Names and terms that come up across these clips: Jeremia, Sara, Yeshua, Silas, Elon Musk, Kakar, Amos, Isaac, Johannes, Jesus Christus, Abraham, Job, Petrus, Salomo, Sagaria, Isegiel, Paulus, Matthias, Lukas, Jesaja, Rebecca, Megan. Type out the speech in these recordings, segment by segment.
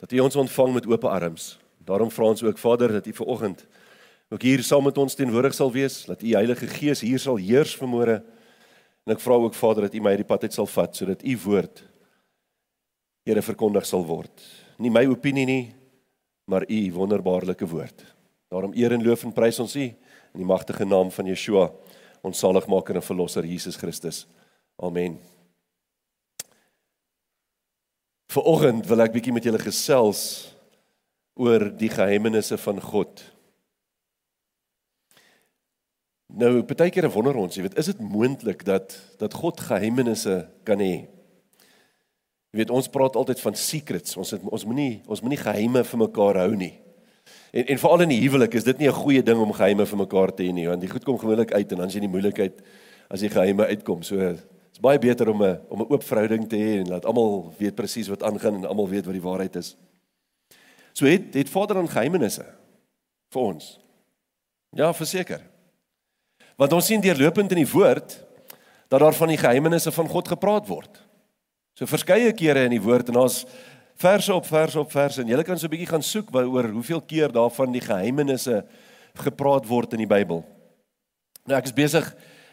dat U ons ontvang met oop arms. Daarom vra ons ook, Vader, dat U vanoggend ook hier saam met ons teenwoordig sal wees, dat U Heilige Gees hier sal heers vanmôre. En ek vra ook, Vader, dat U my die pad uit sal vat, sodat U woord, Here, verkondig sal word. Nie my opinie nie, maar U wonderbaarlike woord. Daarom eer en loof en prys ons U, in die magtige naam van Yeshua, ons saligmaker en verlosser, Jesus Christus. Amen. Vanoggend wil ek bietjie met julle gesels oor die geheimenisse van God. Nou, partykeer wonder ons, jy weet, is dit moontlik dat God geheimenisse kan hê? Jy weet, ons praat altyd van secrets, ons moet nie geheime vir mekaar hou nie. En vooral in die huwelik is dit nie 'n goeie ding om geheime vir mekaar te hê nie, want die goed kom gewoonlik uit en dan is jy in die moeilikheid as die geheime uitkom. So, het is baie beter om 'n oop verhouding te hê en laat almal weet presies wat aangaan en almal weet wat die waarheid is. So het Vader dan geheimenisse vir ons? Ja, verseker. Want ons sien deurlopend in die woord dat daar van die geheimenisse van God gepraat word. So verskeie kere in die woord, en ons verse op verse op verse, en jy kan so 'n bietjie gaan soek oor hoeveel keer daarvan die geheimenisse gepraat word in die Bybel. Nou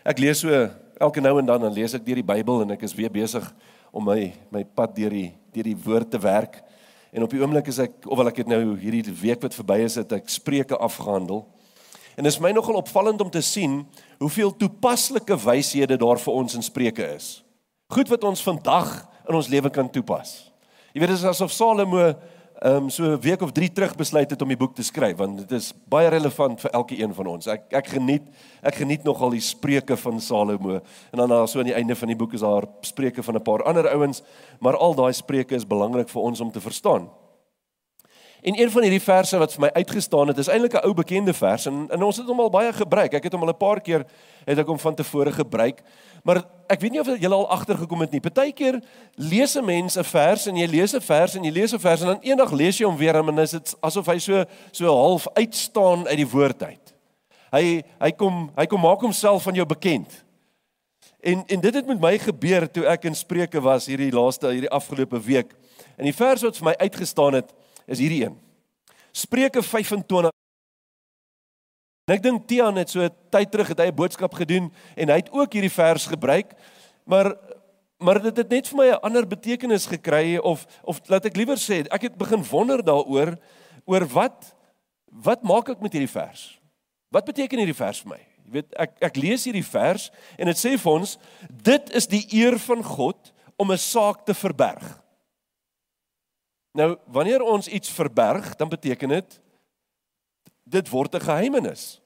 ek lees so elke nou en dan lees ek deur die Bybel, en ek is weer besig om my pad deur die woord te werk, en op die oomblik is ek, ofwel ek het nou hierdie week wat verby is, het ek Spreuke afgehandel, en is my nogal opvallend om te sien, hoeveel toepaslike wyshede daar vir ons in Spreuke is. Goed wat ons vandag in ons lewe kan toepas. Jy weet, dit is asof Salomo so 'n week of 3 terug besluit het om die boek te skryf, want dit is baie relevant vir elke een van ons. Ek geniet nogal die Spreuke van Salomo, en dan daar so aan die einde van die boek is daar Spreuke van 'n paar ander ouens, maar al daai Spreuke is belangrik vir ons om te verstaan. En een van hierdie verse wat vir my uitgestaan het, is eintlik 'n ou bekende vers, en ons het hom al baie gebruik. Ek het hom al 'n paar keer, het ek hom van tevore gebruik, maar ek weet nie of julle al agtergekom het nie. Partykeer lees 'n mens 'n vers, en jy lees 'n vers, en jy lees 'n vers, en dan eendag lees jy hom weer, en is dit asof hy so half uitstaan uit die woord uit. Hy kom maak homself van jou bekend. En dit het met my gebeur toe ek in Spreuke was, hierdie afgelope week. En die vers wat vir my uitgestaan het, is hierdie een. Spreuke 25. En ek dink Tiaan het so 'n tyd terug het hy 'n boodskap gedoen, en hy het ook hierdie vers gebruik, maar dit het net vir my 'n ander betekenis gekry, of laat ek liewer sê, ek het begin wonder daaroor, oor wat maak ek met hierdie vers? Wat beteken hierdie vers vir my? Jy weet, ek lees hierdie vers, en dit sê vir ons, dit is die eer van God om 'n saak te verberg. Nou, wanneer ons iets verberg, dan beteken dit word 'n geheimenis.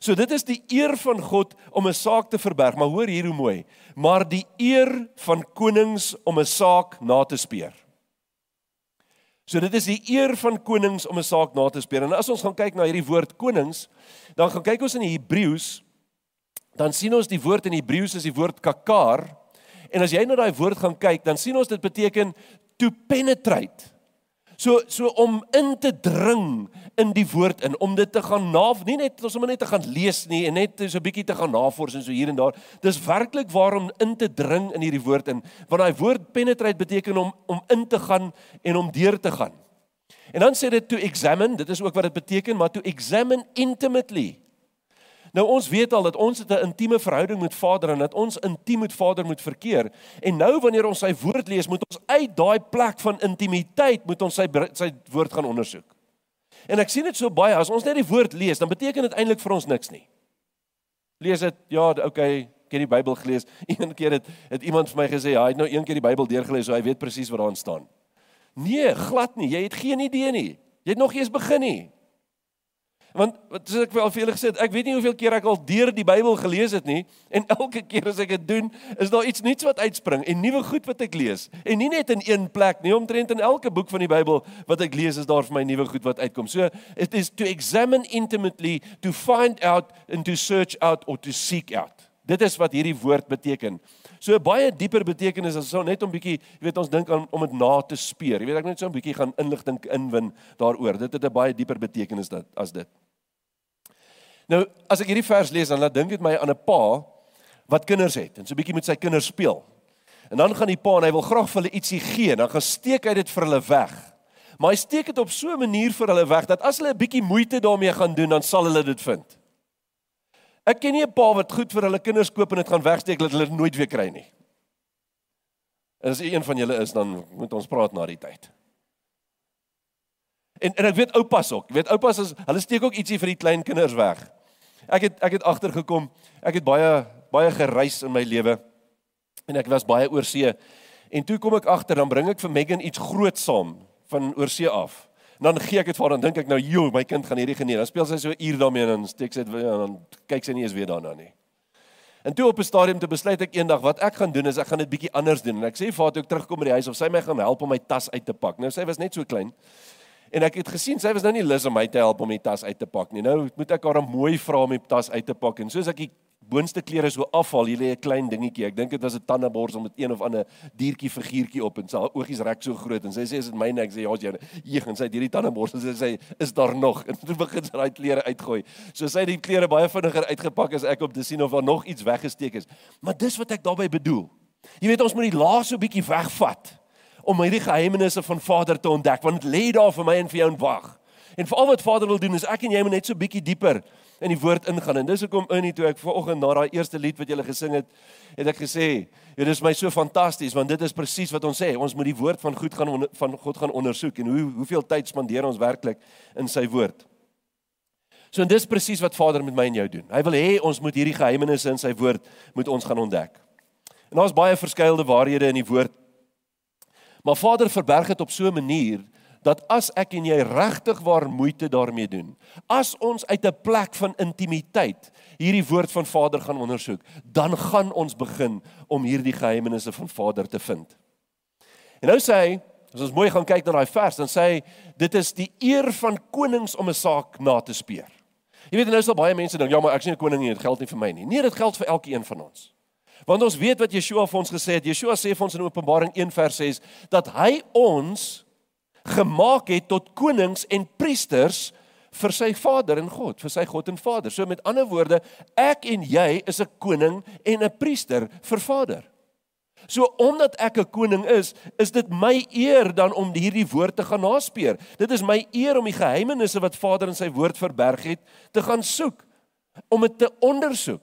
So dit is die eer van God om 'n saak te verberg, maar hoor hier hoe mooi, maar die eer van konings om 'n saak na te speer. So dit is die eer van konings om 'n saak na te speer, en as ons gaan kyk na hierdie woord konings, dan gaan kyk ons in die Hebreëus, dan sien ons die woord in Hebreëus is die woord kakar, en as jy na daai woord gaan kyk, dan sien ons dit beteken to penetrate. So om in te dring in die woord in, om dit te gaan nie net om net te gaan lees nie, en net so 'n bietjie te gaan navors en so hier en daar. Dis werklik waarom in te dring in hierdie woord in, want daai woord penetrate beteken om in te gaan en om deur te gaan. En dan sê dit to examine, dit is ook wat dit beteken, maar to examine intimately. Nou ons weet al dat ons 'n intieme verhouding met Vader, en dat ons intiem met Vader moet verkeer. En nou wanneer ons sy woord lees, moet ons uit daai plek van intimiteit, moet ons sy woord gaan ondersoek. En ek sien dit so baie, as ons net die woord lees, dan beteken dit eintlik vir ons niks nie. Lees dit, ja, okay, ek het die Bybel gelees. Een keer het iemand vir my gesê, hy het nou een keer die Bybel deurgelees, so hy weet presies wat daarin staan. Nee, glad nie, jy het geen idee nie. Jy het nog eers begin nie. Want, soos ek al vir julle gesê het, ek weet nie hoeveel keer ek al deur die Bybel gelees het nie, en elke keer as ek dit doen, is daar iets nuuts wat uitspring, en nuwe goed wat ek lees, en nie net in een plek nie, omtrent in elke boek van die Bybel wat ek lees, is daar vir my nuwe goed wat uitkom. So, it is to examine intimately, to find out, and to search out, or to seek out. Dit is wat hierdie woord beteken. So, baie dieper betekenis as so net om bietjie, jy weet, ons dink aan om dit na te speer. Jy weet, ek net so 'n bietjie gaan inligting inwin daaroor. Dit het 'n baie dieper betekenis as dit. Nou, as ek hierdie vers lees, dan laat dink dit my aan 'n pa wat kinders het, en so 'n bietjie met sy kinders speel. En dan gaan die pa en hy wil graag vir hulle ietsie gee, en dan gaan steek hy dit vir hulle weg. maar hy steek dit op so 'n manier vir hulle weg, dat as hulle 'n bietjie moeite daarmee gaan doen, dan sal hulle dit vind. Ek ken nie 'n pa wat goed vir hulle kinders koop en dit gaan wegsteek, dat hulle dit nooit weer kry nie. En as een van julle is, dan moet ons praat na die tyd. En ek weet oupas ook, hulle steek ook ietsie vir die klein kinders weg. Ek het agtergekom, ek het baie gereis in my lewe, en ek was baie oorsee, en toe kom ek agter, dan bring ek vir Megan iets groot saam, van oorsee af, en dan gee ek het vir haar, dan dink ek nou, joh, my kind gaan hierdie geniet, dan speel sy so 'n uur daarmee, en dan steek sy, en dan kyk sy nie eens weer daarna nie. En toe op 'n stadium, toe besluit ek eendag, wat ek gaan doen, is ek gaan dit bietjie anders doen, en ek sê vir haar, toe ek terugkom by die huis, of sy my gaan help om my tas uit te pak, nou sy was net so klein, en ek het gesien, sy was nou nie lus om my te help om die tas uit te pak nie, nou moet ek haar mooi vra om die tas uit te pak, en soos ek die boonste klere so afhaal, hier lê 'n klein dingetjie, ek dink dit was 'n tandeborsel met een of ander diertjie figuurtjie op, en sy oogies rek so groot, en sy sê, is dit myne? Ek sê, ja, en sy het hierdie tandeborsel, sy sê, is daar nog? En toe begin sy daai klere uitgooi, so sy het die klere baie vinniger uitgepak as ek, om te sien of daar nog iets weggesteek is, maar dis wat ek daarby bedoel, jy weet, ons moet die laag so 'n bietjie wegvat, om hierdie geheimenisse van Vader te ontdek, want het lê daar vir my en vir jou en wag. En veral wat Vader wil doen, is ek en jy moet net so 'n bietjie dieper in die woord ingaan, en dis hoekom in nie, toe ek vanoggend na daai eerste lied wat julle gesing het, het ek gesê, dit is my so fantasties, want dit is presies wat ons sê, ons moet die woord van God gaan ondersoek, en hoeveel tyd spandeer ons werklik in sy woord. So en dis presies wat Vader met my en jou doen, hy wil hê, ons moet hierdie geheimenisse in sy woord, moet ons gaan ontdek. En daar is baie verskeie waarhede in die woord, maar Vader verberg het op so 'n manier, dat as ek en jy regtig waar moeite daarmee doen, as ons uit 'n plek van intimiteit hierdie woord van Vader gaan ondersoek, dan gaan ons begin om hierdie geheimenisse van Vader te vind. En nou sê hy, as ons mooi gaan kyk na daai vers, dan sê hy, dit is die eer van konings om 'n saak na te speer. Jy weet, nou sal baie mense dink, ja, maar ek is nie 'n koning nie, dit geld nie vir my nie. Nee, dit geld vir elkeen van ons. Want ons weet wat Yeshua vir ons gesê het, Yeshua sê vir ons in Openbaring 1 vers 6, dat hy ons gemaak het tot konings en priesters vir sy Vader en God, vir sy God en Vader. So met ander woorde, ek en jy is 'n koning en 'n priester vir Vader. So omdat ek 'n koning is dit my eer dan om hierdie woord te gaan naspeer. Dit is my eer om die geheimenisse wat Vader in sy woord verberg het, te gaan soek, om dit te ondersoek.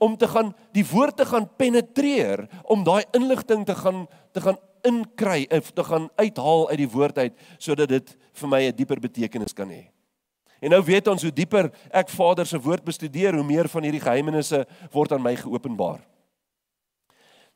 Om te gaan, die woord te gaan penetreer, om daai inligting te gaan inkry, of te gaan uithaal uit die woord uit, sodat dit vir my 'n dieper betekenis kan hê. En nou weet ons, hoe dieper ek Vader se woord bestudeer, hoe meer van hierdie geheimenisse word aan my geopenbaar.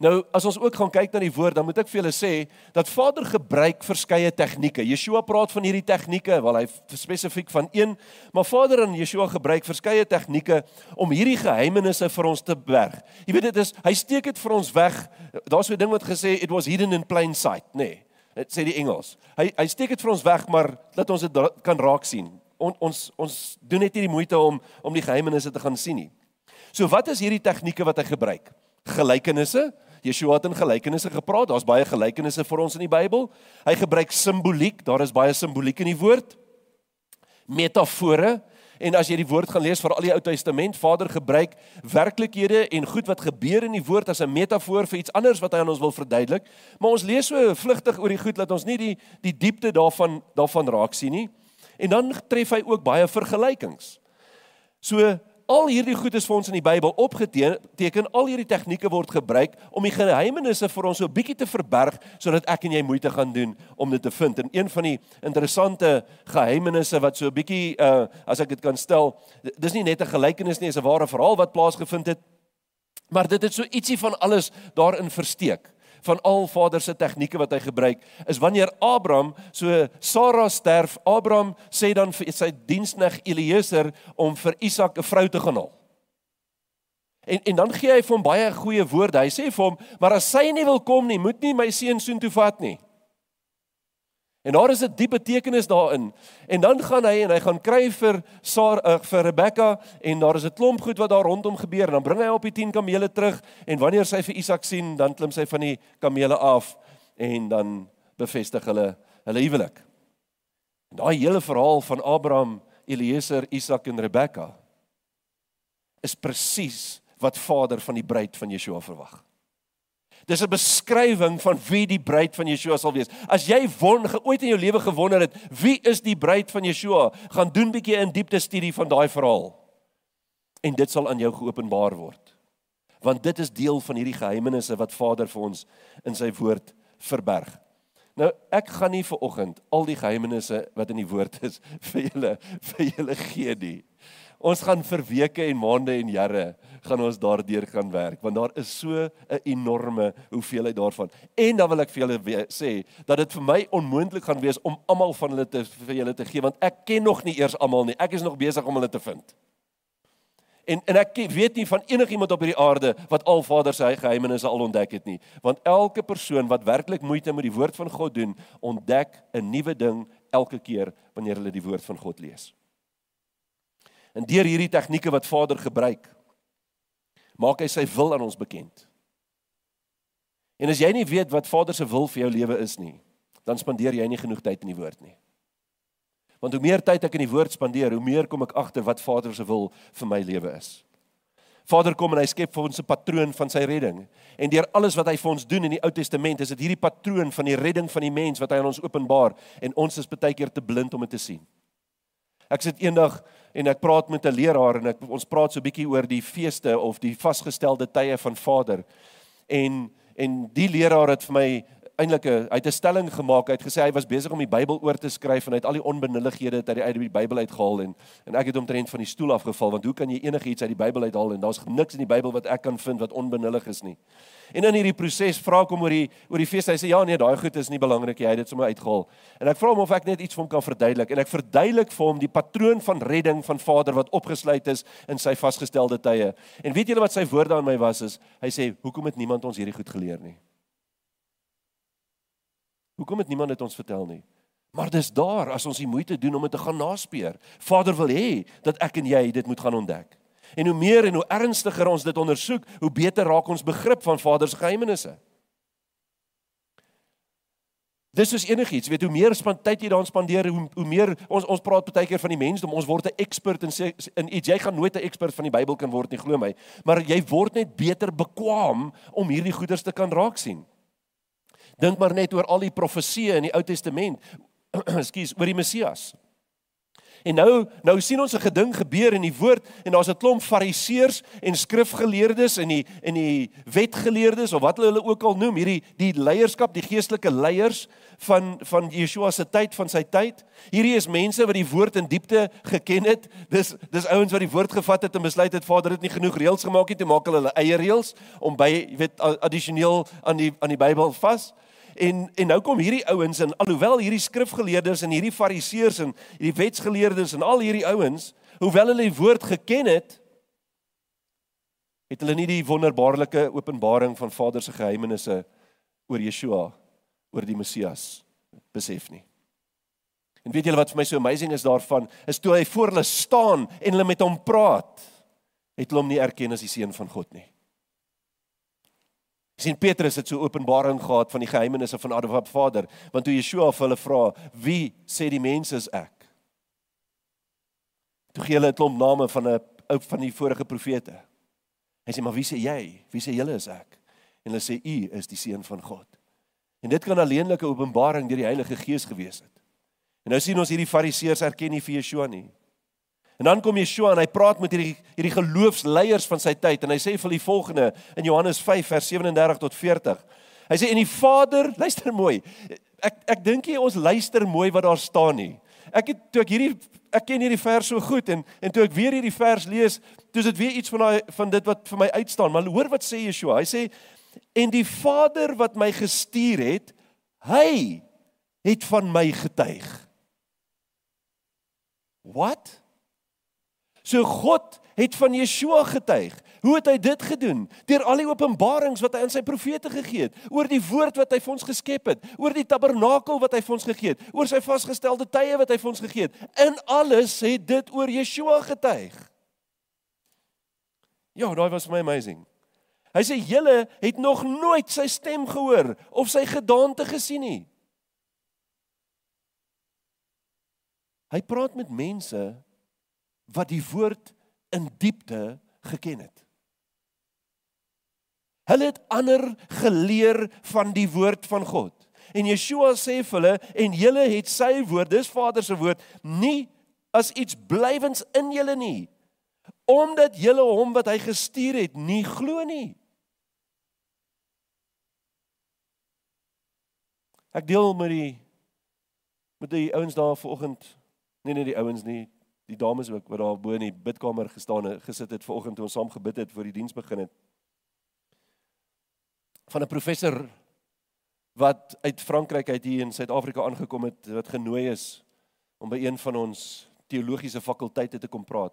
Nou, as ons ook gaan kyk na die woord, dan moet ek vir julle sê, dat Vader gebruik verskeie tegnieke. Yeshua praat van hierdie tegnieke, wel hy spesifiek van een, maar Vader en Yeshua gebruik verskeie tegnieke om hierdie geheimenisse vir ons te berg. Jy weet, hy steek dit vir ons weg, daar's so 'n ding wat gesê, it was hidden in plain sight, nee, dit sê die Engels. Hy steek dit vir ons weg, maar dat ons dit kan raak sien. Ons doen net nie die moeite om die geheimenisse te gaan sien nie. So wat is hierdie tegnieke wat hy gebruik? Gelykenisse, Yeshua het in gelykenisse gepraat, daar is baie gelykenisse vir ons in die Bybel, hy gebruik simboliek, daar is baie simboliek in die woord, metafore, en as jy die woord gaan lees, veral die Ou Testament, Vader gebruik werklikhede en goed wat gebeur in die woord as 'n metafoor vir iets anders wat hy aan ons wil verduidelik, maar ons lees so vlugtig oor die goed, dat ons nie die diepte daarvan raak sien nie, en dan tref hy ook baie vergelykings. So, al hierdie goed is vir ons in die Bybel opgeteken, al hierdie tegnieke word gebruik om die geheimenisse vir ons so 'n bietjie te verberg, sodat ek en jy moeite gaan doen om dit te vind. En een van die interessante geheimenisse wat so 'n bietjie, as ek dit kan stel, dis nie net 'n gelykenis nie, is 'n ware verhaal wat plaasgevind het, maar dit het so ietsie van alles daarin versteek. Van al Vader se tegnieke wat hy gebruik, is wanneer Abraham, so Sara sterf, Abraham sê dan vir sy diensneg Eliezer, om vir Isaac 'n vrou te gaan haal. En dan gee hy vir hom baie goeie woorde, hy sê vir hom, maar as sy nie wil kom nie, moet nie my seun soontoe vat nie. En daar is 'n diep betekenis daarin. En dan gaan hy, en hy gaan kry vir Rebecca, en daar is 'n klomp goed wat daar rondom gebeur, en dan bring hy op die 10 kamele terug, en wanneer sy vir Isak sien, dan klim sy van die kamele af, en dan bevestig hulle huwelik. En daai hele verhaal van Abraham, Eliezer, Isak en Rebecca, is presies wat Vader van die bruid van Yeshua verwag. Dis 'n beskrywing van wie die bruid van Yeshua sal wees. As jy ooit in jou lewe gewonder het, wie is die bruid van Yeshua? Gaan doen 'n bietjie 'n diepte studie van daai verhaal. En dit sal aan jou geopenbaar word. Want dit is deel van hierdie geheimenisse wat Vader vir ons in sy woord verberg. Nou, ek gaan nie vir oggend al die geheimenisse wat in die woord is vir julle gee nie. Ons gaan vir weke en maande en jare gaan ons daardeur gaan werk, want daar is so 'n enorme hoeveelheid daarvan. En dan wil ek vir julle sê dat dit vir my onmoontlik gaan wees om almal van hulle vir julle te gee, want ek ken nog nie eers almal nie. Ek is nog besig om hulle te vind. En ek weet nie van enigiemand op hierdie aarde wat al Vader se geheimenisse al ontdek het nie. Want elke persoon wat werklik moeite met die woord van God doen, ontdek 'n nuwe ding elke keer wanneer hulle die woord van God lees. En deur hierdie tegnieke wat Vader gebruik, maak hy sy wil aan ons bekend. En as jy nie weet wat Vader se wil vir jou lewe is nie, dan spandeer jy nie genoeg tyd in die woord nie. Want hoe meer tyd ek in die woord spandeer, hoe meer kom ek agter wat Vader se wil vir my lewe is. Vader kom en hy skep vir ons 'n patroon van sy redding. En deur alles wat hy vir ons doen in die Ou Testament, is dit hierdie patroon van die redding van die mens wat hy aan ons openbaar. En ons is baie keer te blind om dit te sien. Ek sit eendag en ek praat met 'n leraar en ons praat so 'n bietjie oor die feeste of die vasgestelde tye van Vader. En die leraar het vir my hy het 'n stelling gemaak, hy het gesê hy was besig om die Bybel oor te skryf en hy het al die onbenullighede uit die Bybel uitgehaal en ek het omtrent van die stoel afgeval, want hoe kan jy enigiets uit die Bybel uithaal en daar's niks in die Bybel wat ek kan vind wat onbenullig is nie. En in hierdie proses vra ek hom oor die fees, hy sê ja nee, daai goed is nie belangrik nie, hy het dit sommer uitgehaal. En ek vra hom of ek net iets vir hom kan verduidelik en ek verduidelik vir hom die patroon van redding van Vader wat opgesluit is in sy vasgestelde tye. En weet julle wat sy woorde aan my was is, hy sê hoekom het niemand ons hierdie goed geleer nie? Hoekom het niemand dit ons vertel nie? Maar dis daar, as ons die moeite doen om dit te gaan naspeer. Vader wil hê dat ek en jy dit moet gaan ontdek. En hoe meer en hoe ernstiger ons dit ondersoek, hoe beter raak ons begrip van Vader se geheimenisse. Dis is enigiets, weet hoe meer tyd jy daaraan spandeer, hoe meer ons praat baie keer van die mensdom, ons word 'n expert in iets. Jy gaan nooit 'n expert van die Bybel kan word nie, glo my, maar jy word net beter bekwaam om hierdie goeders te kan raak sien. Dink maar net oor al die profesieë in die Ou Testament, oor die Messias. En nou sien ons 'n geding gebeur in die woord, en daar's 'n klomp fariseërs en skrifgeleerdes en die wetgeleerdes, of wat hulle ook al noem, hierdie die leierskap, die geestelike leiers van Yeshua se tyd, van sy tyd. Hierdie is mense wat die woord in diepte geken het. Dis ouens wat die woord gevat het en besluit het Vader het nie genoeg reëls gemaak nie, toe maak hulle hulle eie reëls om addisioneel aan die Bybel vas. En nou kom hierdie ouens en alhoewel hierdie skrifgeleerders en hierdie fariseërs en hierdie wetsgeleerders en al hierdie ouens, hoewel hulle die woord geken het, het hulle nie die wonderbaarlike openbaring van Vader se geheimenisse oor Yeshua, oor die Messias besef nie. En weet julle wat vir my so amazing is daarvan, is toe hy voor hulle staan en hulle met hom praat, het hulle hom nie erken as die seun van God nie. Sien Petrus het so 'n openbaring gehad van die geheimenisse van Abba Vader, want toe Yeshua vir hulle vra, wie sê die mense is ek? Toe gee hulle 'n klomp name van die vorige profete. Hy sê, maar wie sê jy? Wie sê julle is ek? En hulle sê, u is die seun van God. En dit kan alleenlik 'n openbaring deur die Heilige Gees gewees het. En nou sien ons hierdie fariseërs erken nie vir Yeshua nie. En dan kom Yeshua en hy praat met hierdie geloofsleiers van sy tyd en hy sê vir hulle die volgende in Johannes 5 vers 37 tot 40. Hy sê en die Vader, luister mooi. Ek dink jy ons luister mooi wat daar staan nie. Ek ken hierdie vers so goed en toe ek weer hierdie vers lees, toe is dit weer iets van dit wat vir my uitstaan. Maar hoor wat sê Yeshua. Hy sê en die Vader wat my gestuur het, hy het van my getuig. Wat? So God het van Yeshua getuig. Hoe het hy dit gedoen? Deur al die openbarings wat hy aan sy profete gegee het, oor die woord wat hy vir ons geskep het, oor die tabernakel wat hy vir ons gegee het, oor sy vasgestelde tye wat hy vir ons gegee het. In alles het dit oor Yeshua getuig. Ja, daai was my amazing. Hy sê, julle het nog nooit sy stem gehoor of sy gedaante gesien nie. Hy praat met mense wat die woord in diepte geken het. Hulle het ander geleer van die woord van God. En Yeshua sê vir hulle, en julle het sy woord, dis Vader se woord, nie as iets blywends in julle nie, omdat julle hom wat hy gestuur het, nie glo nie. Ek deel met die ouens daar vanoggend, nee die ouens nie, die dames ook, wat daar bo in die bidkamer gesit het vanoggend, toe ons saam gebid het, voor die diens begin het, van 'n professor, wat uit Frankryk uit hier in Suid-Afrika aangekom het, wat genooi is, om by een van ons theologiese fakulteite te kom praat.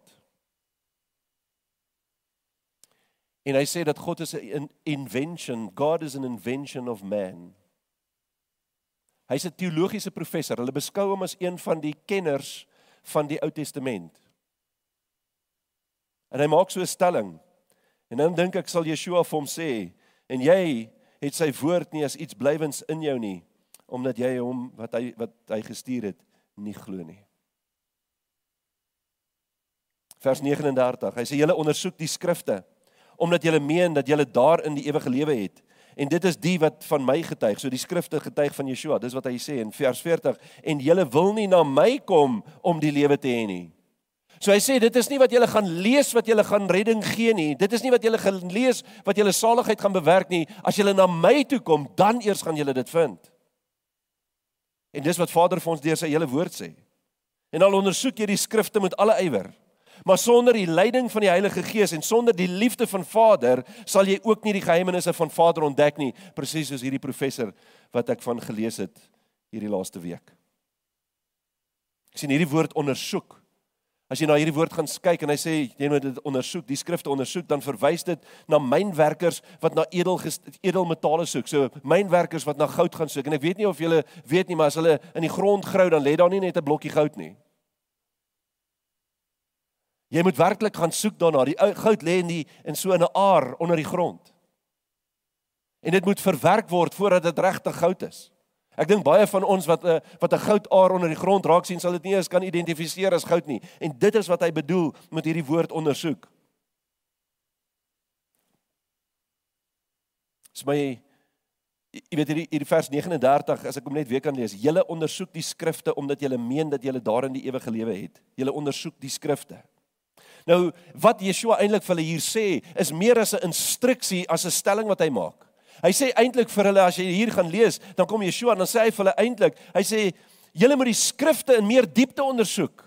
En hy sê dat God is 'n invention, God is an invention of man. Hy's 'n teologiese professor, hulle beskou hom as een van die kenners van die Ou Testament. En hy maak so 'n stelling, en dan dink ek sal Yeshua vir hom sê, en jy het sy woord nie as iets blywends in jou nie, omdat jy hom, wat hy gestuur het, nie glo nie. Vers 39, hy sê, julle ondersoek die skrifte, omdat julle meen dat julle daarin die ewige lewe het, en dit is die wat van my getuig, so die skrifte getuig van Yeshua, dis wat hy sê in vers 40, en julle wil nie na my kom, om die lewe te hê nie. So hy sê, dit is nie wat julle gaan lees, wat julle gaan redding gee nie. Dit is nie wat julle gaan lees, wat julle saligheid gaan bewerk nie. As julle na my toe kom, dan eers gaan julle dit vind. En dis wat Vader vir ons deur sy hele woord sê. En al ondersoek jy die skrifte met alle ywer, maar sonder die leiding van die Heilige Gees en sonder die liefde van Vader, sal jy ook nie die geheimenisse van Vader ontdek nie. Presies soos hierdie professor wat ek van gelees het hierdie laaste week. Ek sien hierdie woord ondersoek. As jy na hierdie woord gaan kyk en hy sê, jy moet dit ondersoek, die skrifte ondersoek, dan verwys dit na mynwerkers wat na edelmetale soek. So mynwerkers wat na goud gaan soek. En ek weet nie of julle weet nie, maar as hulle in die grond grou, dan lê daar nie net 'n blokkie goud nie. Jy moet werklik gaan soek daarna. Die goud lê in so 'n aar onder die grond. En dit moet verwerk word voordat dit regtig goud is. Ek dink baie van ons wat 'n goudaar onder die grond raak sien, sal dit nie eens kan identifiseer as goud nie. En dit is wat hy bedoel met hierdie woord ondersoek. Dis my, jy weet hierdie vers 39, as ek hom net weer kan lees, julle ondersoek die skrifte omdat julle meen dat julle daarin die ewige lewe het. Julle ondersoek die skrifte. Nou, wat Yeshua eintlik vir hulle hier sê, is meer as 'n instruksie, as 'n stelling wat hy maak. Hy sê eintlik vir hulle, as jy hier gaan lees, dan kom Yeshua en dan sê hy vir hulle eintlik, hy sê, julle moet die skrifte in meer diepte ondersoek,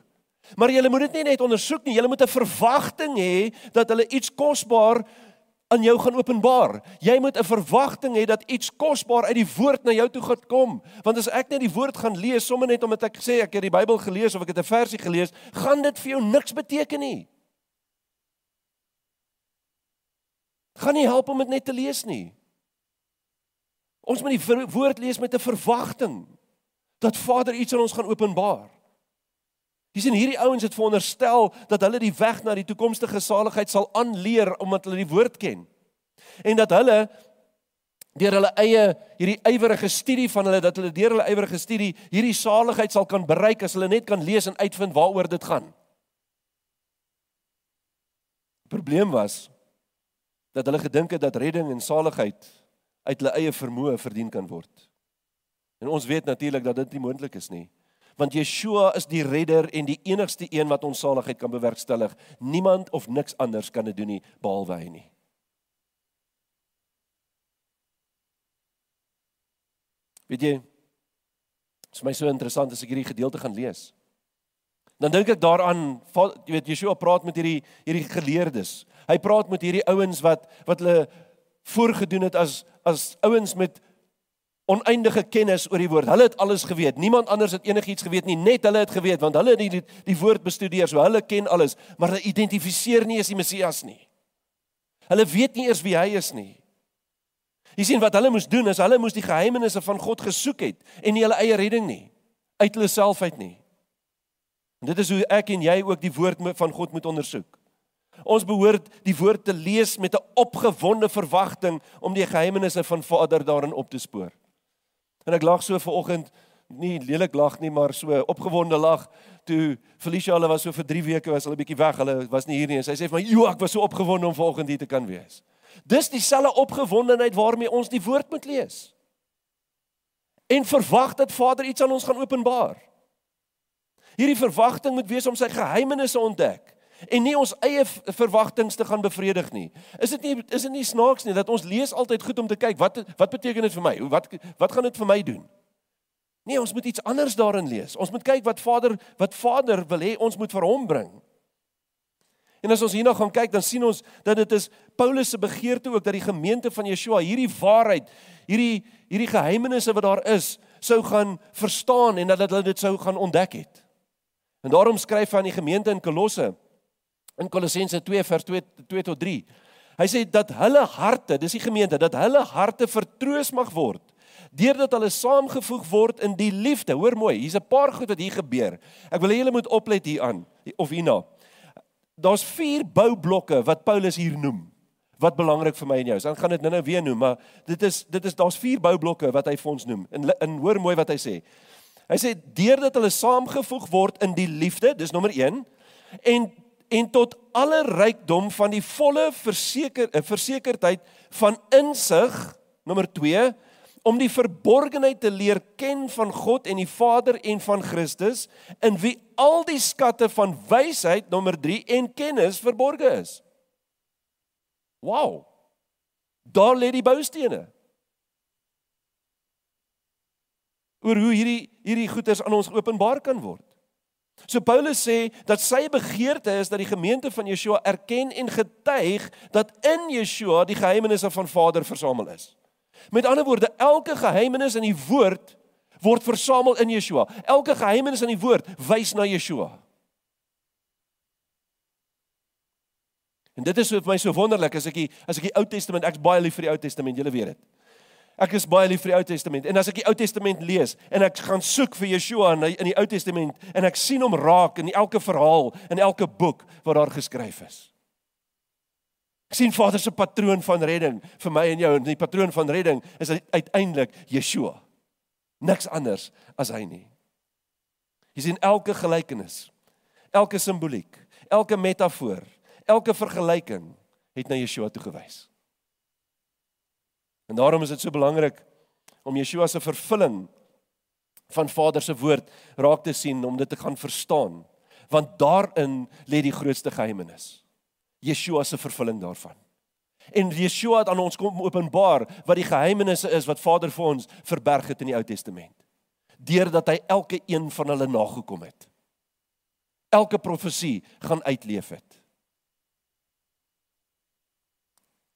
maar julle moet dit nie net ondersoek nie, julle moet 'n verwagting hê dat hulle iets kosbaar aan jou gaan openbaar. Jy moet 'n verwagting hê dat iets kosbaar uit die woord na jou toe gaan kom, want as ek net die woord gaan lees, sommer net omdat ek sê, ek het die Bybel gelees of ek het 'n versie gelees, gaan dit vir jou niks beteken nie. Gaan nie help om dit net te lees nie. Ons moet die woord lees met 'n verwagting dat Vader iets aan ons gaan openbaar. Jy sien, hierdie ouens het veronderstel dat hulle die weg na die toekomstige saligheid sal aanleer omdat hulle die woord ken. En dat hulle deur hulle eie hierdie ywerige studie van hulle, dat hulle deur hulle ywerige studie hierdie saligheid sal kan bereik as hulle net kan lees en uitvind waaroor dit gaan. Die probleem was dat hulle gedink het dat redding en saligheid uit hulle eie vermoë verdien kan word. En ons weet natuurlik dat dit nie moontlik is nie, want Yeshua is die redder en die enigste een wat ons saligheid kan bewerkstellig. Niemand of niks anders kan dit doen nie, behalwe hy nie. Weet jy, dit is my so interessant as ek hierdie gedeelte gaan lees. Dan dink ek daaraan, jy weet, Yeshua praat met hierdie geleerdes. Hy praat met hierdie ouens wat hulle voorgedoen het as ouens met oneindige kennis oor die woord. Hulle het alles geweet, niemand anders het enigiets geweet nie, net hulle het geweet, want hulle het die woord bestudeer, so hulle ken alles, maar hulle identifiseer nie as die Messias nie. Hulle weet nie eers wie hy is nie. Jy sien, wat hulle moes doen, is hulle moes die geheimenisse van God gesoek het, en nie hulle eie redding nie, uit hulle self uit nie. En dit is hoe ek en jy ook die woord van God moet ondersoek. Ons behoort die woord te lees met 'n opgewonde verwagting om die geheimenisse van Vader daarin op te spoor. En ek lag so vanoggend, nie lelik lag nie, maar so opgewonde lag, toe Felicia, hulle was so vir 3 weke, was hulle 'n bietjie weg, hulle was nie hier nie, en sy sê vir my, ek was so opgewonde om vanoggend hier te kan wees. Dis dieselfde opgewondenheid waarmee ons die woord moet lees. En verwag dat Vader iets aan ons gaan openbaar. Hierdie verwagting moet wees om sy geheimenisse ontdek, en nie ons eie verwagtings te gaan bevredig nie. Is dit nie snaaks nie, dat ons lees altyd goed om te kyk, wat beteken dit vir my? Wat gaan dit vir my doen? Nee, ons moet iets anders daarin lees. Ons moet kyk wat Vader wil hê, ons moet vir hom bring. En as ons hierna gaan kyk, dan sien ons dat dit is Paulus se begeerte ook, dat die gemeente van Yeshua hierdie waarheid, hierdie geheimenisse wat daar is, sou gaan verstaan en dat hulle dit sou gaan ontdek het. En daarom skryf hy aan die gemeente in Kolosse, in Kolossense 2 vers 2 tot 3. Hy sê dat hulle harte, dis die gemeente, dat hulle harte vertroos mag word, deurdat hulle saamgevoeg word in die liefde. Hoor mooi, hier's 'n paar goed wat hier gebeur. Ek wil hê julle moet oplet hieraan of hierna. Daar's 4 boublokke wat Paulus hier noem, wat belangrik vir my en jou is. Dan gaan dit nou weer noem, maar daar's 4 boublokke wat hy vir ons noem. En hoor mooi wat hy sê. Hy sê, deurdat hulle saamgevoeg word in die liefde, dis nommer 1, en tot alle rykdom van die volle versekerdheid van insig, nommer 2, om die verborgenheid te leer ken van God en die Vader en van Christus, in wie al die skatte van wysheid, nommer 3, en kennis verborge is. Wow, daar lê die boustene. Oor hoe hierdie goeders aan ons openbaar kan word. So Paulus sê, dat sy begeerte is, dat die gemeente van Yeshua erken en getuig, dat in Yeshua die geheimenisse van Vader versamel is. Met ander woorde, elke geheimenis in die woord word versamel in Yeshua. Elke geheimenis in die woord wys na Yeshua. En dit is vir my so wonderlik, as ek die Ou Testament, ek is baie lief vir die Ou Testament, julle weet dit. Ek is baie lief vir die Ou Testament, en as ek die Ou Testament lees, en ek gaan soek vir Yeshua in die Ou Testament, en ek sien hom raak in elke verhaal, in elke boek wat daar geskryf is. Ek sien Vader se patroon van redding vir my en jou, en die patroon van redding is uiteindelik Yeshua. Niks anders as hy nie. Jy sien elke gelykenis, elke simboliek, elke metafoor, elke vergelyking het na Yeshua toegewys. En daarom is dit so belangrik om Yeshua se vervulling van Vader se woord raak te sien, om dit te gaan verstaan, want daarin lê die grootste geheimenis. Yeshua se vervulling daarvan. En Yeshua het aan ons kom openbaar wat die geheimenisse is wat Vader vir ons verberg het in die Ou Testament. Deurdat hy elke een van hulle nagekom het. Elke profesie gaan uitleef het.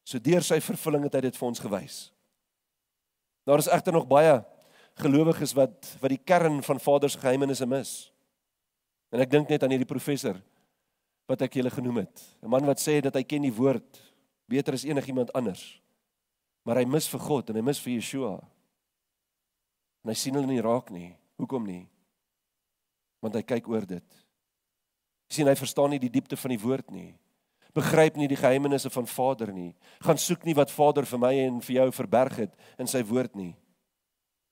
So deur sy vervulling het hy dit vir ons gewys. Daar is egter nog baie gelowiges wat die kern van Vader se geheimenisse mis. En ek dink net aan hierdie professor wat ek julle genoem het. 'n Man wat sê dat hy ken die woord beter as enigiemand anders. Maar hy mis vir God en hy mis vir Yeshua. En hy sien hulle nie raak nie. Hoekom nie? Want hy kyk oor dit. Hy sien hy verstaan nie die diepte van die woord nie. Begryp nie die geheimenisse van Vader nie. Gaan soek nie wat Vader vir my en vir jou verberg het in sy woord nie.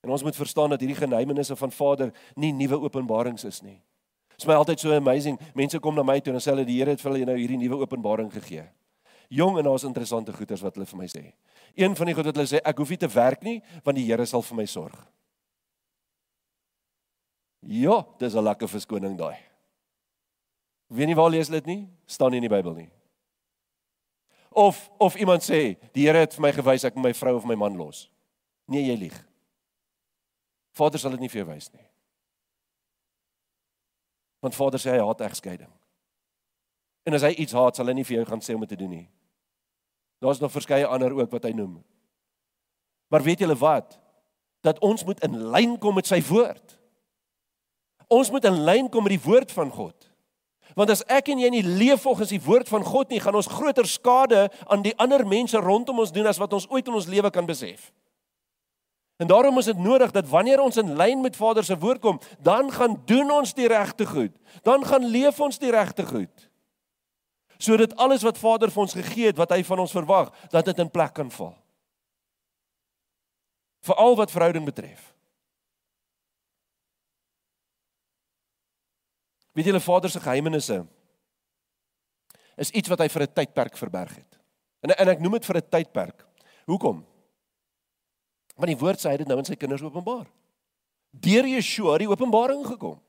En ons moet verstaan dat hierdie geheimenisse van Vader nie nuwe openbarings is nie. Dit is my altyd so amazing, mense kom na my toe en sê hulle die Here het vir hulle nou hierdie nuwe openbaring gegee. Jong, en daar's interessante goeders wat hulle vir my sê. Een van die goed wat hulle sê, ek hoef nie te werk nie, want die Here sal vir my sorg. Ja, dis 'n lekker verskoning daai. Weet nie waar lees dit nie, staan nie in die Bybel nie. Of iemand sê, die Here het vir my gewys ek moet my vrou of my man los. Nee, jy lieg. Vader sal dit nie vir jou wys nie. Want Vader sê, hy haat egskeiding. En as hy iets haat, sal hy nie vir jou gaan sê om dit te doen nie. Daar is nog verskeie ander ook wat hy noem. Maar weet julle wat? Dat ons moet in lyn kom met sy woord. Ons moet in lyn kom met die woord van God. Want as ek en jy nie leef volgens die woord van God nie, gaan ons groter skade aan die ander mense rondom ons doen, as wat ons ooit in ons lewe kan besef. En daarom is dit nodig dat wanneer ons in lyn met Vader se woord kom, dan gaan doen ons die regte goed. Dan gaan leef ons die regte goed. Sodat alles wat Vader vir ons gegee het, wat hy van ons verwag, dat dit in plek kan val. Veral wat verhouding betref. Weet julle, Vader se geheimenisse is iets wat hy vir 'n tydperk verberg het. En ek noem dit vir 'n tydperk. Hoekom? Want die woord sê hy het dit nou in sy kinders openbaar. Deur Yeshua die openbaring gekom.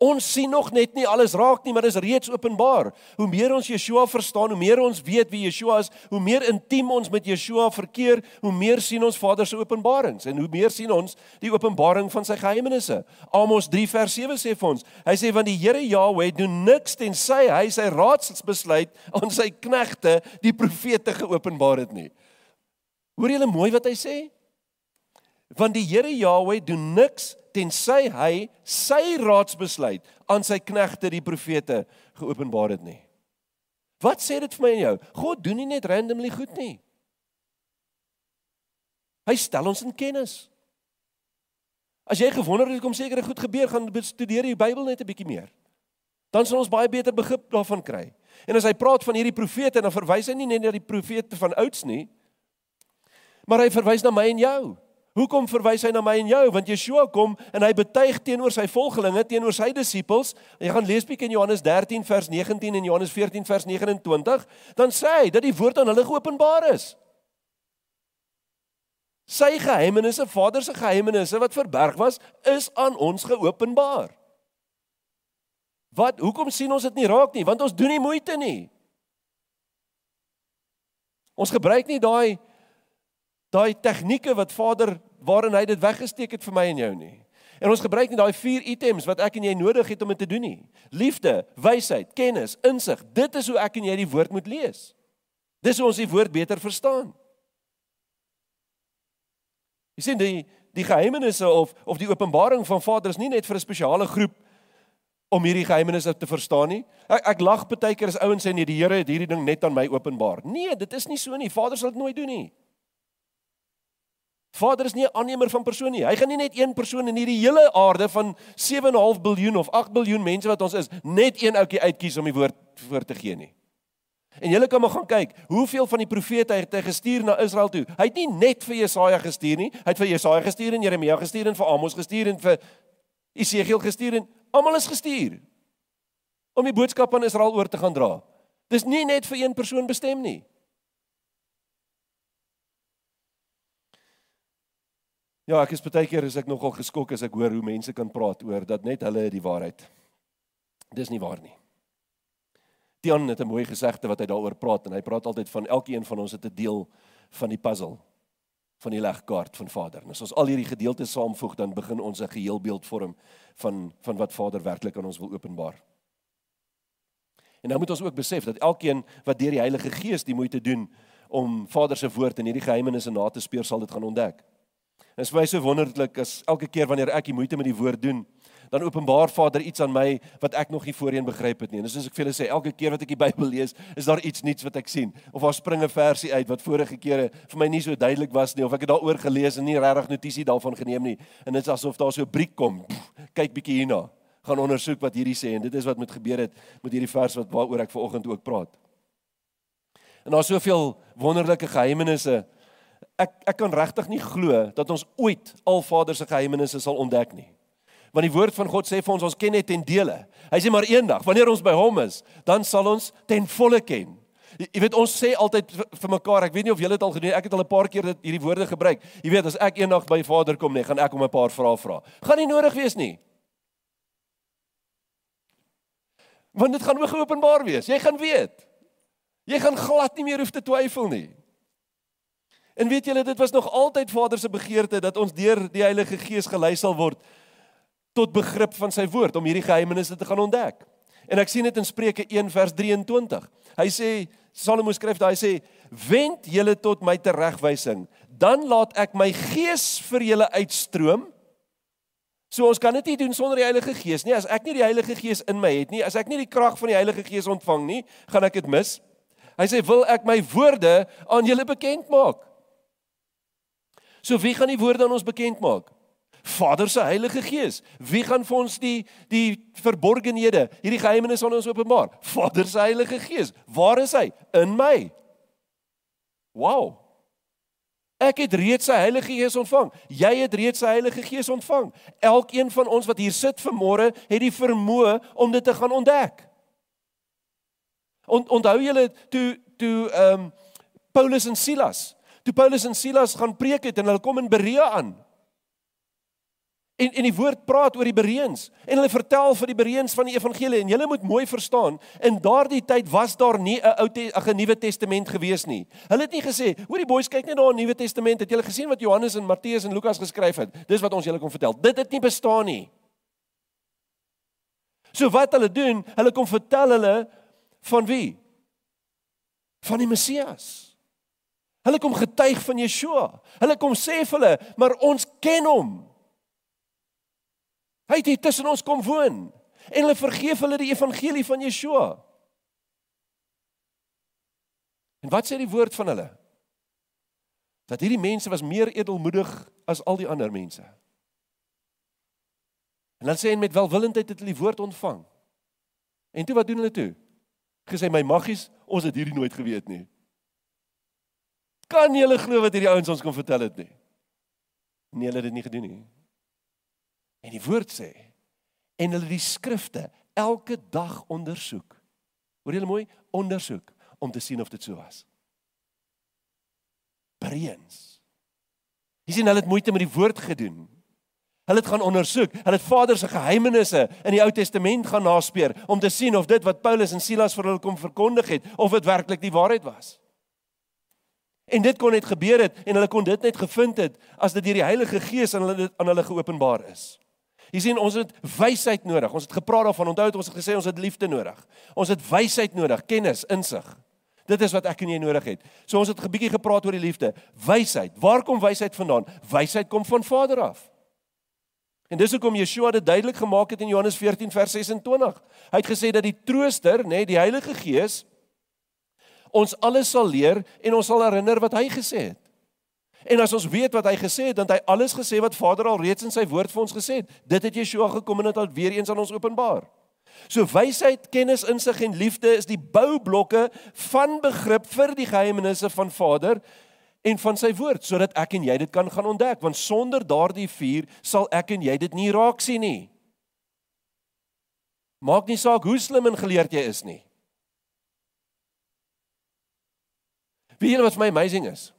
Ons sien nog net nie alles raak nie, maar dit is reeds openbaar. Hoe meer ons Yeshua verstaan, hoe meer ons weet wie Yeshua is, hoe meer intiem ons met Yeshua verkeer, hoe meer sien ons Vader se openbarings en hoe meer sien ons die openbaring van sy geheimenisse. Amos 3 vers 7 sê vir ons, hy sê, want die Here Jahwe doen niks tensy hy sy raadsbesluit aan sy knegte, die profete geopenbaar het nie. Hoor julle mooi wat hy sê? Want die Here Jahwe doen niks tensy hy sy raadsbesluit aan sy knegte die profete geopenbaar het nie. Wat sê dit vir my en jou? God doen nie net randomly goed nie. Hy stel ons in kennis. As jy gewonder het hoekom sekere goed gebeur, gaan studeer die Bybel net 'n bietjie meer. Dan sal ons baie beter begrip daarvan kry. En as hy praat van hierdie profete, dan verwys hy nie net na die profete van ouds nie, maar hy verwys na my en jou. Hoekom verwys hy na my en jou? Want Yeshua kom en hy betuig teenoor sy volgelinge, teenoor sy disippels. Jy gaan lees bietjie in Johannes 13 vers 19 en Johannes 14 vers 29, dan sê hy dat die woord aan hulle geopenbaar is. Sy geheimenisse, Vader se geheimenisse wat verberg was, is aan ons geopenbaar. Hoekom sien ons dit nie raak nie? Want ons doen nie moeite nie. Ons gebruik nie daai tegnieke wat Vader, waarin hy dit weggesteek het vir my en jou nie. En ons gebruik nie daai 4 items wat ek en jy nodig het om dit te doen nie. Liefde, wysheid, kennis, insig, dit is hoe ek en jy die woord moet lees. Dis hoe ons die woord beter verstaan. Jy sien, die geheimenisse of die openbaring van Vader is nie net vir 'n spesiale groep om hierdie geheimenisse te verstaan nie. Ek lag baie keer as ouens sê, nee, die Here het hierdie ding net aan my openbaar. Nee, dit is nie so nie. Vader sal dit nooit doen nie. Vader is nie 'n aannemer van persoon nie. Hy gaan nie net een persoon in hierdie hele aarde van 7,5 biljoen of 8 biljoen mense wat ons is, net een ouetjie uitkies om die woord voor te gee nie. En julle kan maar gaan kyk, hoeveel van die profete het hy gestuur na Israel toe? Hy het nie net vir Jesaja gestuur nie, hy het vir Jesaja gestuur en Jeremia gestuur en vir Amos gestuur en vir Isegiel gestuur en almal is gestuur om die boodskap aan Israel oor te gaan dra. Dis nie net vir een persoon bestem nie. Ja, ek is baie keer is ek nogal geskok as ek hoor hoe mense kan praat oor dat net hulle die waarheid. Dis nie waar nie. Tian het 'n mooi gesegde wat hy daaroor praat en hy praat altyd van elkeen van ons het 'n deel van die puzzle van die legkaart van Vader. En as ons al hierdie gedeeltes saamvoeg, dan begin ons 'n geheelbeeld vorm van wat Vader werklik aan ons wil openbaar. En nou moet ons ook besef dat elkeen wat deur die Heilige Gees die moeite doen om Vader se woord en hierdie geheimenisse na te speur, sal dit gaan ontdek. En is vir my so wonderlik, as elke keer wanneer ek die moeite met die woord doen, dan openbaar Vader iets aan my, wat ek nog nie voorheen begryp het nie. En soos ek vir julle sê, elke keer wat ek die Bybel lees, is daar iets nuuts wat ek sien. Of daar spring 'n versie uit, wat vorige kere vir my nie so duidelik was nie, of ek het daaroor gelees en nie regtig notisie daarvan geneem nie. En dit is asof daar so 'n briek kom, kyk bietjie hierna, gaan ondersoek wat hierdie sê, en dit is wat met gebeur het, met hierdie vers wat waaroor ek vanoggend ook praat. En daar is soveel wonderlike geheimenisse. Ek kan regtig nie glo dat ons ooit al Vader se geheimenisse sal ontdek nie. Want die woord van God sê vir ons, ons ken net ten dele. Hy sê maar eendag, wanneer ons by hom is, dan sal ons ten volle ken. Jy weet, ons sê altyd vir mekaar, ek weet nie of julle dit al gedoen, ek het al 'n paar keer hierdie woorde gebruik. Jy weet, as ek eendag by Vader kom, gaan ek hom 'n paar vrae vra. Gaan nie nodig wees nie. Want dit gaan ook geopenbaar wees. Jy gaan weet. Jy gaan glad nie meer hoef te twyfel nie. En weet julle, dit was nog altyd Vader se begeerte dat ons deur die Heilige Gees gelei sal word tot begrip van sy woord, om hierdie geheimenisse te gaan ontdek. En ek sien dit in Spreuke 1 vers 23. Hy sê, Salomo skryf daar, hy sê, wend julle tot my teregwysing, dan laat ek my gees vir julle uitstroom. So ons kan dit nie doen sonder die Heilige Gees nie. As ek nie die Heilige Gees in my het nie, as ek nie die krag van die Heilige Gees ontvang nie, gaan ek dit mis. Hy sê, wil ek my woorde aan julle bekend maak. So wie gaan die woord aan ons bekend maak? Vader se Heilige Gees. Wie gaan vir ons die verborgenhede, hierdie geheimenisse aan ons openbaar? Vader se Heilige Gees. Waar is hy? In my. Wow. Ek het reeds sy Heilige Gees ontvang. Jy het reeds sy Heilige Gees ontvang. Elkeen van ons wat hier sit vanmôre, het die vermoë om dit te gaan ontdek. Onthou julle toe Paulus en Silas. Toe Paulus en Silas gaan preek het en hulle kom in Berea aan. En die woord praat oor die Bereëns en hulle vertel vir die Bereëns van die evangelie en julle moet mooi verstaan, in daardie tyd was daar nie 'n Nuwe Testament gewees nie. Hulle het nie gesê, hoor die boys, kyk net na 'n Nuwe Testament, het julle gesien wat Johannes en Matthias en Lukas geskryf het? Dis wat ons julle kom vertel. Dit het nie bestaan nie. So wat hulle doen, hulle kom vertel hulle van wie? Van die Messias. Hulle kom getuig van Yeshua. Hulle kom sê vir hulle, maar ons ken hom. Hy het hier tussen ons kom woon, en hulle vergeef hulle die evangelie van Yeshua. En wat sê die woord van hulle? Dat hierdie mense was meer edelmoedig as al die ander mense. En dan sê, en met welwillendheid het hulle die woord ontvang. En toe, wat doen hulle toe? Gesê, my maggies, ons het hierdie nooit geweet nie. Kan julle glo wat hierdie ouens ons kom vertel het nie? Nee, hulle het dit nie gedoen nie. En die woord sê, en hulle die skrifte elke dag ondersoek. Hoor julle mooi? Ondersoek, om te sien of dit so was. Bereëns. Jy sien, hulle het moeite met die woord gedoen. Hulle het gaan ondersoek, hulle het Vader se geheimenisse in die Ou Testament gaan naspeer, om te sien of dit wat Paulus en Silas vir hulle kom verkondig het, of dit werklik die waarheid was. En dit kon net gebeur het, en hulle kon dit net gevind het, as dit deur die Heilige Gees aan hulle geopenbaar is. Jy sien, ons het wysheid nodig, ons het gepraat daarvan, onthou het, ons het gesê, ons het liefde nodig. Ons het wysheid nodig, kennis, insig. Dit is wat ek en jy nodig het. So ons het 'n bietjie gepraat oor die liefde. Wysheid, waar kom wysheid vandaan? Wysheid kom van Vader af. En dis hoekom Yeshua dit duidelik gemaak het in Johannes 14 vers 26. Hy het gesê dat die trooster, nee, die Heilige Gees, ons alles sal leer en ons sal herinner wat hy gesê het. En as ons weet wat hy gesê het, dan het hy alles gesê wat Vader al reeds in sy woord vir ons gesê het. Dit het Yeshua gekom en het al weer eens aan ons openbaar. So wysheid, kennis, insig en liefde is die boublokke van begrip vir die geheimenisse van Vader en van sy woord, sodat ek en jy dit kan gaan ontdek, want sonder daardie vier sal ek en jy dit nie raak sien nie. Maak nie saak hoe slim en geleerd jy is nie. Weet julle wat vir my amazing is?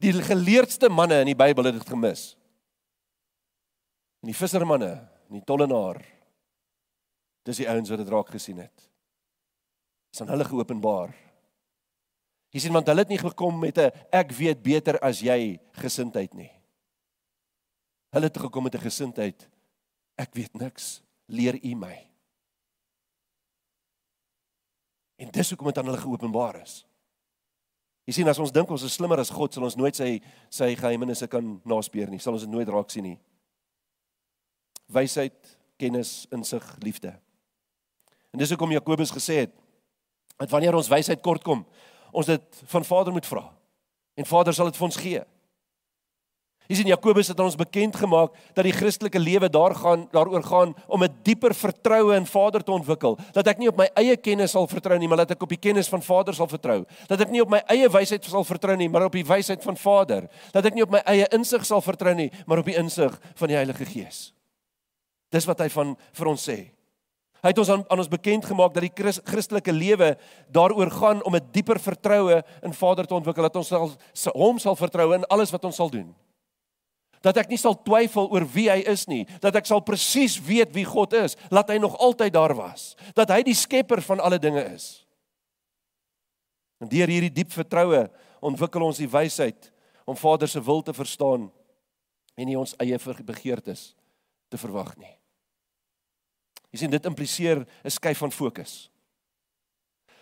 Die geleerdste manne in die Bybel het dit gemis. En die vissermanne, en die tollenaar, dis die ouens wat dit raak gesien het. Dis aan hulle geopenbaar. Jy sien, want hulle het nie gekom met 'n ek weet beter as jy gesindheid nie. Hulle het gekom met 'n gesindheid, ek weet niks, leer u my. En dis hoekom dit aan hulle geopenbaar is. Jy sien, as ons dink ons is slimmer as God, sal ons nooit sy geheimenisse kan naspeer nie, sal ons dit nooit raak sien nie. Wysheid, kennis, insig, liefde. En dis hoekom Jakobus gesê het, dat wanneer ons wysheid kortkom, ons dit van Vader moet vra, en Vader sal dit vir ons gee. Jy sien, Jakobus het aan ons bekend gemaak dat die Christelike lewe daaroor gaan om 'n dieper vertroue in Vader te ontwikkel. Dat ek nie op my eie kennis sal vertrou nie, maar dat ek op die kennis van Vader sal vertrou. Dat ek nie op my eie wysheid sal vertrou nie, maar op die wysheid van Vader. Dat ek nie op my eie insig sal vertrou nie, maar op die insig van die Heilige Gees. Dis wat hy vir ons sê. Hy het ons aan ons bekend gemaak dat die Christelike lewe daaroor gaan om 'n dieper vertroue in Vader te ontwikkel. Dat ons hom sal vertrou in alles wat ons sal doen. Dat ek nie sal twyfel oor wie hy is nie, dat ek sal presies weet wie God is, laat hy nog altyd daar was, dat hy die skepper van alle dinge is. En deur hierdie diep vertroue ontwikkel ons die wysheid om Vader se wil te verstaan en nie ons eie begeertes te verwag nie. Jy sien, dit impliseer 'n skuif van fokus.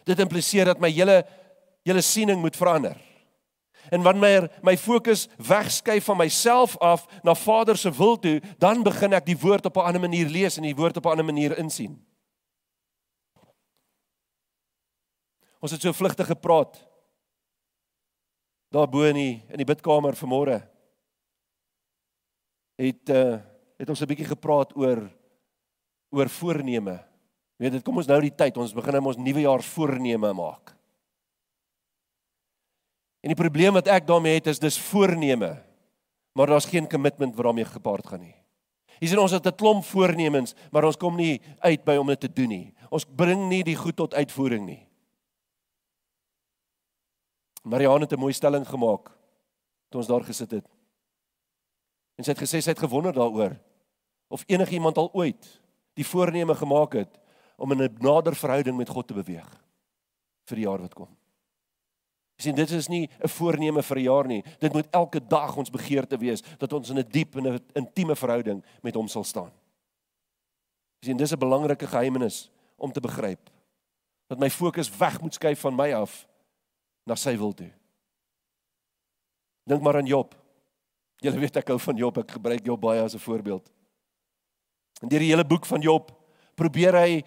Dit impliseer dat my hele siening moet verander. En wanneer my fokus wegskuif van myself af na Vader se wil toe, dan begin ek die woord op 'n ander manier lees en die woord op 'n ander manier insien. Ons het so vlugtig gepraat, daarbo in die bidkamer vanmôre, het ons 'n bietjie gepraat oor voorneme. Weet dit, kom ons nou die tyd, ons begin ons nuwejaars voorneme maak. En die probleem wat ek daarmee het, is dis voorneme, maar daar's geen commitment wat daarmee gepaard gaan nie. Jy sien, ons het 'n klomp voornemens, maar ons kom nie uit by om dit te doen nie. Ons bring nie die goed tot uitvoering nie. Marianne het 'n mooi stelling gemaak toe ons daar gesit het. En sy het gesê, sy het gewonder daaroor of enigiemand al ooit die voorneme gemaak het om in 'n nader verhouding met God te beweeg vir die jaar wat kom. Sien, dit is nie 'n voorneme vir 'n jaar nie. Dit moet elke dag ons begeerte wees dat ons in 'n diep en 'n intieme verhouding met hom sal staan. Sien, dis 'n belangrike geheimnis om te begryp dat my fokus weg moet skuif van my af na sy wil toe. Dink maar aan Job. Julle weet ek hou van Job, ek gebruik Job baie as 'n voorbeeld. En deur die hele boek van Job probeer hy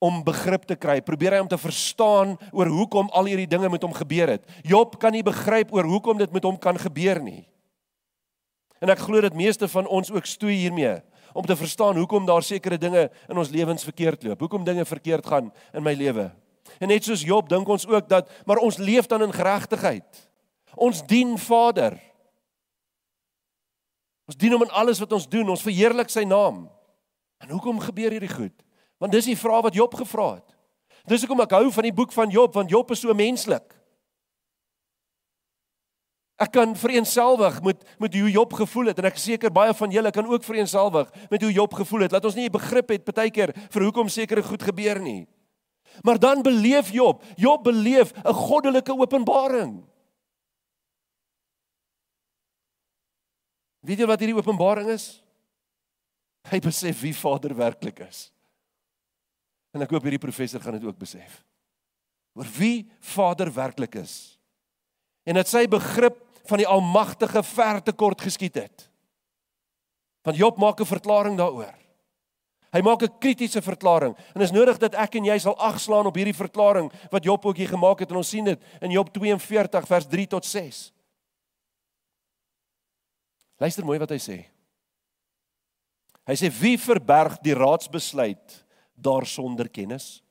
om begrip te kry, probeer hy om te verstaan oor hoekom al hierdie dinge met hom gebeur het. Job kan nie begryp oor hoekom dit met hom kan gebeur nie. En ek glo dat meeste van ons ook stoei hiermee, om te verstaan hoekom daar sekere dinge in ons lewens verkeerd loop, hoekom dinge verkeerd gaan in my lewe. En net soos Job dink ons ook dat, maar ons leef dan in geregtigheid. Ons dien Vader. Ons dien hom in alles wat ons doen, ons verheerlik sy naam. En hoekom gebeur hierdie goed? Want dis die vraag wat Job gevra het. Dis hoekom ek hou van die boek van Job, want Job is so menslik. Ek kan vereenselwig met hoe Job gevoel het, en ek is seker baie van julle kan ook vereenselwig met hoe Job gevoel het. Laat ons nie begrip het partykeer vir hoekom sekere goed gebeur nie. Maar dan beleef Job beleef 'n goddelike openbaring. Weet jy wat hierdie openbaring is? Hy besef wie Vader werklik is. En ek hoop hierdie professor gaan dit ook besef. Oor wie Vader werklik is. En dat sy begrip van die almagtige ver te kort geskiet het. Want Job maak 'n verklaring daaroor. Hy maak 'n kritiese verklaring. En is nodig dat ek en jy sal agslaan op hierdie verklaring wat Job ook hier gemaak het. En ons sien dit in Job 42 vers 3 tot 6. Luister mooi wat hy sê. Hy sê, wie verberg die raadsbesluit daar sonder kennis?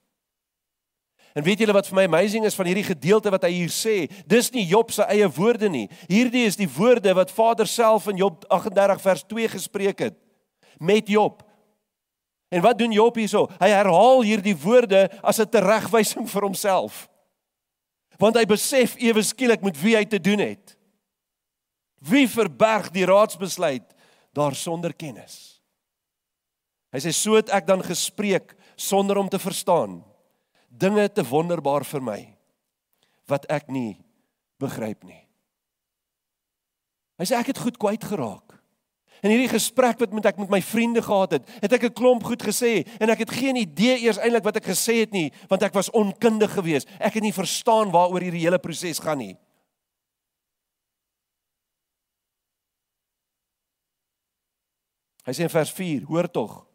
En weet julle wat vir my amazing is van hierdie gedeelte wat hy hier sê, dis nie Job se eie woorde nie. Hierdie is die woorde wat Vader self in Job 38 vers 2 gespreek het, met Job. En wat doen Job hierso? Hy herhaal hierdie woorde as 'n teregwysing vir homself. Want hy besef ewe skielik met wie hy te doen het. Wie verberg die raadsbesluit daar sonder kennis? Hy sê, so het ek dan gespreek, sonder om te verstaan, dinge te wonderbaar vir my, wat ek nie begryp nie. Hy sê, ek het goed kwyt geraak. In hierdie gesprek wat ek met my vriende gehad het, het ek 'n klomp goed gesê, en ek het geen idee eers eintlik wat ek gesê het nie, want ek was onkundig geweest. Ek het nie verstaan waaroor hierdie hele proses gaan nie. Hy sê in vers 4, hoor tog,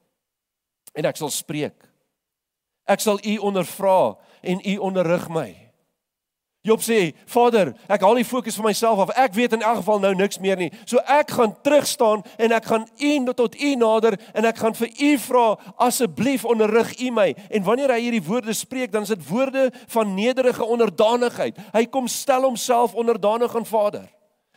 en ek sal spreek. Ek sal u ondervra en u onderrig my. Job sê, Vader, ek haal die fokus van myself af. Ek weet in elk geval nou niks meer nie. So ek gaan terugstaan en ek gaan tot u nader en ek gaan vir u vra, asseblief onderrig u my. En wanneer hy hierdie woorde spreek, dan is dit woorde van nederige onderdanigheid. Hy kom stel homself onderdanig aan Vader.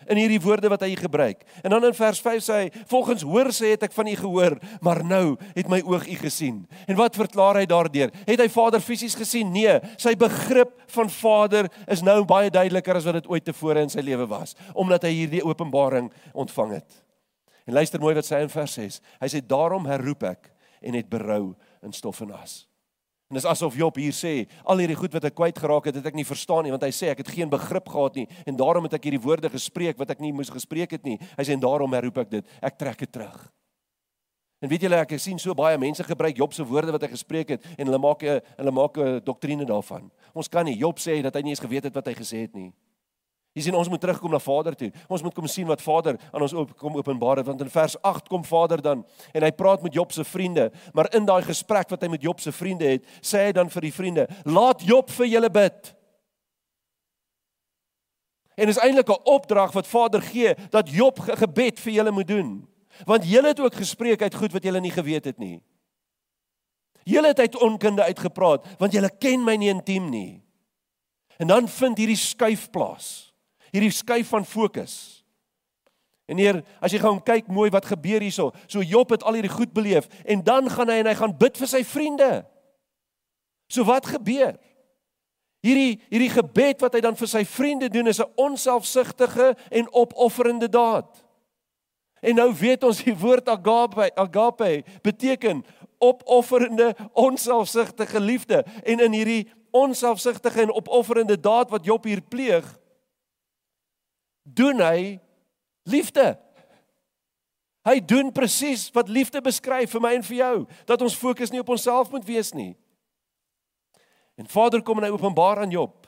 In hierdie woorde wat hy gebruik. En dan in vers 5 sê hy, volgens hoor sê het ek van u gehoor, maar nou het my oog u gesien. En wat verklaar hy daardeur? Het hy Vader fisies gesien? Nee, sy begrip van Vader is nou baie duideliker as wat dit ooit tevore in sy lewe was, omdat hy hierdie openbaring ontvang het. En luister mooi wat sê in vers 6. Hy sê, daarom herroep ek en het berou in stof en as. En dis asof Job hier sê, al hierdie goed wat ek kwyt geraak het, het ek nie verstaan nie, want hy sê, ek het geen begrip gehad nie, en daarom het ek hierdie woorde gespreek, wat ek nie moes gespreek het nie. Hy sê, en daarom herroep ek dit, ek trek het terug. En weet julle, ek sien so baie mense gebruik Job se woorde wat hy gespreek het, en hulle maak 'n doktrine daarvan. Ons kan nie, Job sê dat hy nie eens geweet het wat hy gesê het nie. Jy sien, ons moet terugkom na Vader toe. Ons moet kom sien wat Vader aan ons kom openbaar het, want in vers 8 kom Vader dan, en hy praat met Job se vriende, maar in daai gesprek wat hy met Job se vriende het, sê hy dan vir die vriende, laat Job vir julle bid. En is eintlik 'n opdrag wat Vader gee, dat Job gebed vir julle moet doen. Want julle het ook gespreek uit goed wat julle nie geweet het nie. Julle het uit onkunde uitgepraat, want julle ken my nie intiem nie. En dan vind hierdie skuif plaas. Hierdie skuif van fokus. En hier, as jy gaan kyk mooi wat gebeur hierso, so Job het al hierdie goed beleef, en dan gaan hy gaan bid vir sy vriende. So wat gebeur? Hierdie gebed wat hy dan vir sy vriende doen, is 'n onselfsugtige en opofferende daad. En nou weet ons die woord agape beteken opofferende, onselfsugtige liefde. En in hierdie onselfsugtige en opofferende daad wat Job hier pleeg, doen hy liefde. Hy doen presies wat liefde beskryf vir my en vir jou, dat ons fokus nie op onsself moet wees nie. En Vader kom en hy openbaar aan Job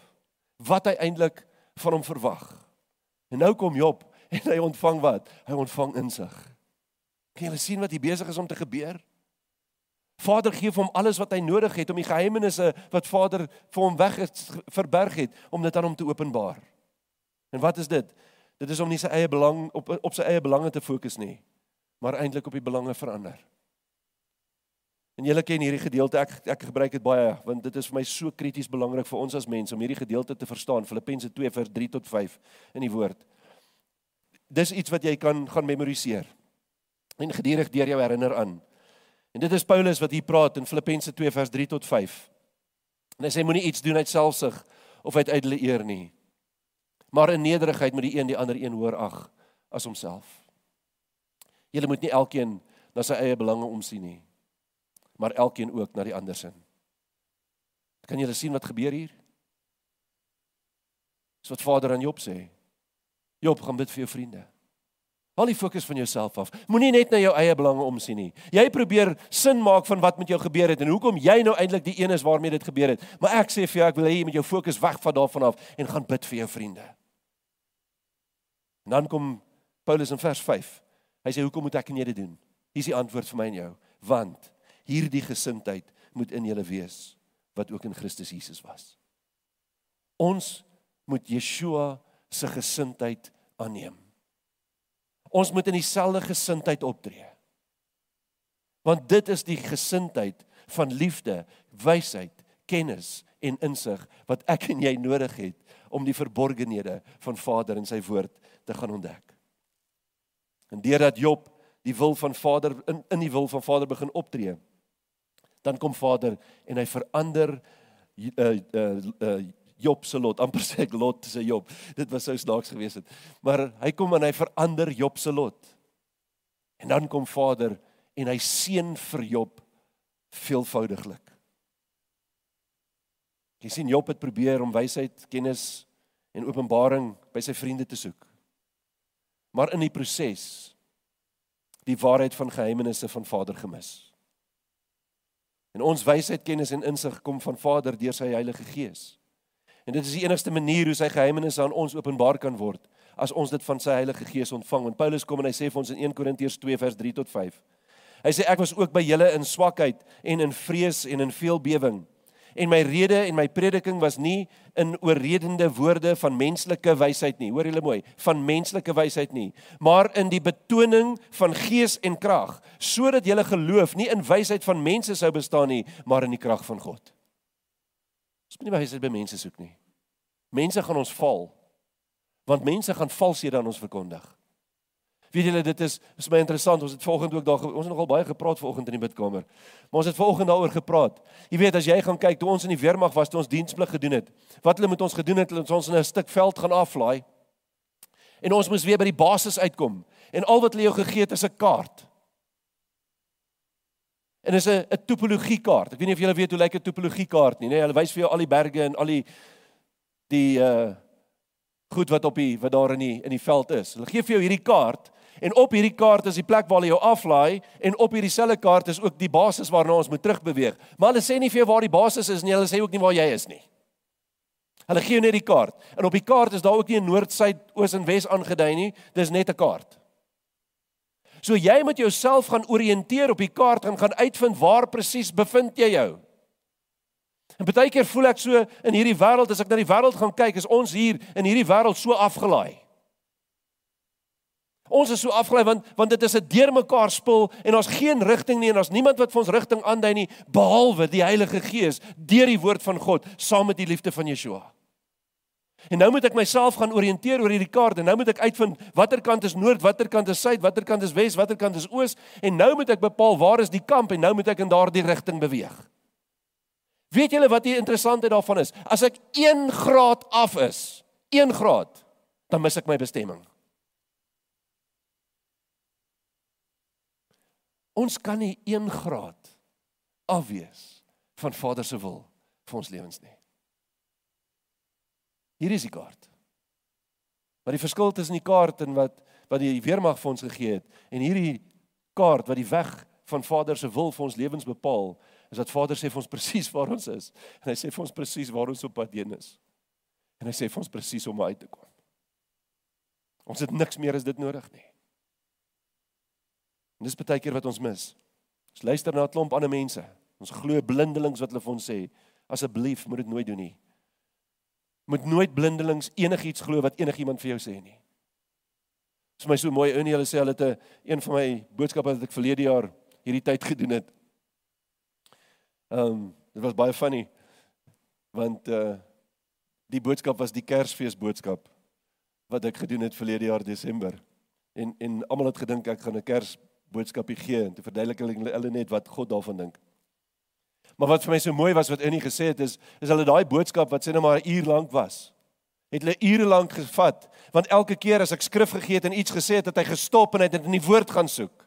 wat hy eintlik van hom verwag. En nou kom Job en hy ontvang wat? Hy ontvang insig. Kan julle sien wat hier besig is om te gebeur? Vader gee vir hom alles wat hy nodig het om die geheimenisse wat Vader vir hom verberg het, om dit aan hom te openbaar. En wat is dit? Dit is om nie sy eie belang, op sy eie belange te fokus nie, maar eintlik op die belange verander. En julle ken hierdie gedeelte, ek gebruik dit baie, want dit is vir my so krities belangrik vir ons as mense, om hierdie gedeelte te verstaan, Filippense 2 vers 3 tot 5 in die woord. Dis iets wat jy kan gaan memoriseer, en gedurig deur jou herinner aan. En dit is Paulus wat hier praat in Filippense 2 vers 3 tot 5. En hy sê, moenie iets doen uit selfsug of uit ydelle eer nie, maar in nederigheid moet die een die ander een hoër ag as homself. Julle moet nie elkeen na sy eie belange omsien nie, maar elkeen ook na die ander sin. Kan julle sien wat gebeur hier? Dis wat Vader aan Job sê. Job, gaan bid vir jou vriende. Haal die fokus van jouself af. Moenie net na jou eie belange omsien nie. Jy probeer sin maak van wat met jou gebeur het en hoekom jy nou eintlik die een is waarmee dit gebeur het. Maar ek sê vir jou, ek wil hê jy met jou fokus weg van daarvan af en gaan bid vir jou vriende. En dan kom Paulus in vers 5. Hy sê, hoekom moet ek en jy dit doen? Hier is die antwoord vir my en jou. Want hierdie gesindheid moet in julle wees, wat ook in Christus Jesus was. Ons moet Yeshua se gesindheid aanneem. Ons moet in dieselfde gesindheid optree. Want dit is die gesindheid van liefde, wysheid, kennis en insig wat ek en jy nodig het om die verborgenhede van Vader in sy woord te gaan ontdek. En deurdat Job die wil van Vader in die wil van Vader begin optree, dan kom Vader en hy verander Job se lot, amper sê ek Lot se Job, dit was so snaaks gewees het, maar hy kom en hy verander Job se lot. En dan kom Vader en hy seën vir Job veelvoudiglik. Jy sien, Job het probeer om wysheid, kennis en openbaring by sy vriende te soek. Maar in die proses, die waarheid van geheimenisse van Vader gemis. En ons wysheid, kennis en insig kom van Vader deur sy Heilige Gees. En dit is die enigste manier hoe sy geheimenisse aan ons openbaar kan word, as ons dit van sy Heilige Gees ontvang. En Paulus kom en hy sê vir ons in 1 Korintiërs 2 vers 3 tot 5. Hy sê, ek was ook by julle in swakheid en in vrees en in veel bewering. En my rede en my prediking was nie in oorredende woorde van menslike wysheid nie, hoor julle mooi, van menslike wysheid nie, maar in die betoning van gees en krag, sodat julle geloof nie in wysheid van mense sou bestaan nie, maar in die krag van God. Ons moet nie wysheid by mense soek nie. Mense gaan ons val, want mense gaan valshede aan ons verkondig. Weet julle, dit is my interessant, ons het vanoggend ook daar, ons het nogal baie gepraat vanoggend in die bidkamer, maar ons het vanoggend daaroor gepraat. Jy weet, as jy gaan kyk, toe ons in die weermag was, toe ons diensplig gedoen het, wat hulle met ons gedoen het, hulle ons in 'n stuk veld gaan aflaai, en ons moes weer by die basis uitkom, en al wat hulle jou gegee het is 'n kaart. En is 'n topologie kaart. Ek weet nie of julle weet hoe lyk 'n topologie kaart nie, nee, hulle wys vir jou al die berge en al die goed wat daar in die veld is. Hulle gee vir jou hierdie kaart, en op hierdie kaart is die plek waar hulle jou aflaai, en op hierdie selfe kaart is ook die basis waarna ons moet terugbeweeg. Maar hulle sê nie vir jou waar die basis is nie, hulle sê ook nie waar jy is nie. Hulle gee jou net die kaart, en op die kaart is daar ook nie 'n noord, suid, oos en wes aangedui nie, dis net 'n kaart. So jy moet jouself gaan oriënteer op die kaart, en gaan uitvind waar presies bevind jy jou. En baie keer voel ek so in hierdie wêreld, as ek na die wêreld gaan kyk, is ons hier in hierdie wêreld so afgelaai. Ons is so afgelaai, want dit is 'n deurmekaar spul, en daar's geen rigting nie, en daar's niemand wat vir ons rigting aandui nie, behalwe die Heilige Gees, deur die woord van God, saam met die liefde van Yeshua. En nou moet ek myself gaan oriënteer oor hierdie kaart, en nou moet ek uitvind, watter kant is noord, watter kant is suid, watter kant is wes, watter kant is oos, en nou moet ek bepaal, waar is die kamp, en nou moet ek in daardie rigting beweeg. Weet julle wat die interessante daarvan is? As ek 1 graad af is, 1 graad, dan mis ek my bestemming. Ons kan nie 1 graad afwees van Vader se wil vir ons lewens nie. Hier is die kaart. Maar die verskil tussen die kaart en wat die weermag vir ons gegee het, en hierdie kaart wat die weg van Vader se wil vir ons lewens bepaal, is dat Vader sê vir ons presies waar ons is, en hy sê vir ons presies waar ons op pad heen is, en hy sê vir ons presies om uit te kom. Ons het niks meer as dit nodig nie. En dis baie keer wat ons mis. Ons luister na 'n klomp ander mense, ons glo blindelings wat hulle vir ons sê, asseblief moet dit nooit doen nie. Moet nooit blindelings enigiets glo wat enigiemand vir jou sê nie. Dit is my so mooi, en hulle sê, hulle het een van my boodskappe wat ek verlede jaar hierdie tyd gedoen het. Dit was baie funny, want die boodskap was die Kersfees boodskap wat ek gedoen het verlede jaar Desember. En almal het gedink ek gaan 'n Kersboodskapie gee, en toe verduidelik hulle net wat God daarvan dink. Maar wat vir my so mooi was wat Annie gesê het, is hulle daai boodskap wat sê nou maar 'n uur lank was, het hulle ure lank gevat, want elke keer as ek skrif gegee het en iets gesê het, het hy gestop en hy het in die woord gaan soek.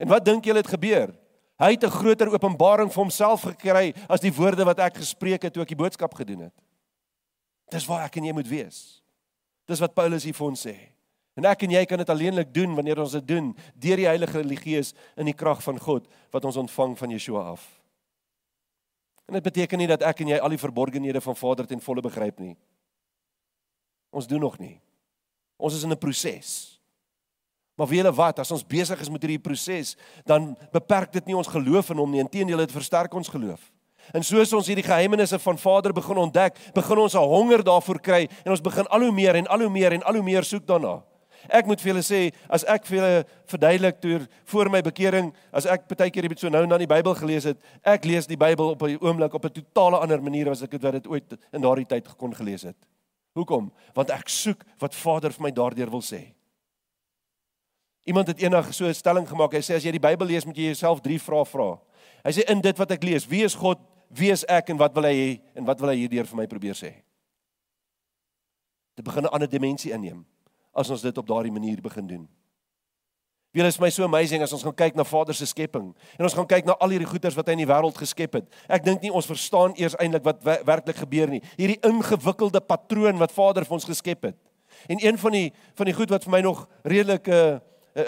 En wat dink julle het gebeur? Hy het 'n groter openbaring vir homself gekry as die woorde wat ek gespreek het toe ek die boodskap gedoen het. Dis waar ek en jy moet wees. Dis wat Paulus hier vir ons sê. En ek en jy kan dit alleenlik doen wanneer ons dit doen deur die Heilige Gees in die krag van God wat ons ontvang van Yeshua af. En dit beteken nie dat ek en jy al die verborgenhede van Vader ten volle begryp nie. Ons doen nog nie. Ons is in 'n proses. Maar weet julle wat, as ons besig is met hierdie proses, dan beperk dit nie ons geloof in hom nie, inteendeel, dit versterk ons geloof. En soos ons hierdie geheimenisse van Vader begin ontdek, begin ons 'n honger daarvoor kry, en ons begin al hoe meer en al hoe meer en al hoe meer soek daarna. Ek moet vir julle sê, as ek vir julle verduidelik voor my bekering, as ek baie keer so nou en dan die Bybel gelees het, ek lees die Bybel op 'n oomblik op 'n totale ander manier as ek dit ooit in daardie tyd kon gelees het. Hoekom? Want ek soek wat Vader vir my daardeur wil sê. Iemand het eendag so 'n stelling gemaak, hy sê, as jy die Bybel lees, moet jy jouself 3 vrae vra. Hy sê, in dit wat ek lees, wie is God, wie is ek, en wat wil hy hê, en wat wil hy hierdeur vir my probeer sê? Dit begin 'n ander dimensie inneem, as ons dit op daardie manier begin doen. Weet julle, is my so amazing, as ons gaan kyk na Vader se skepping, en ons gaan kyk na al hierdie goeders wat hy in die wêreld geskep het. Ek dink nie ons verstaan eers eintlik wat werklik gebeur nie. Hierdie ingewikkelde patroon wat Vader vir ons geskep het. En een van die goed wat vir my nog redelik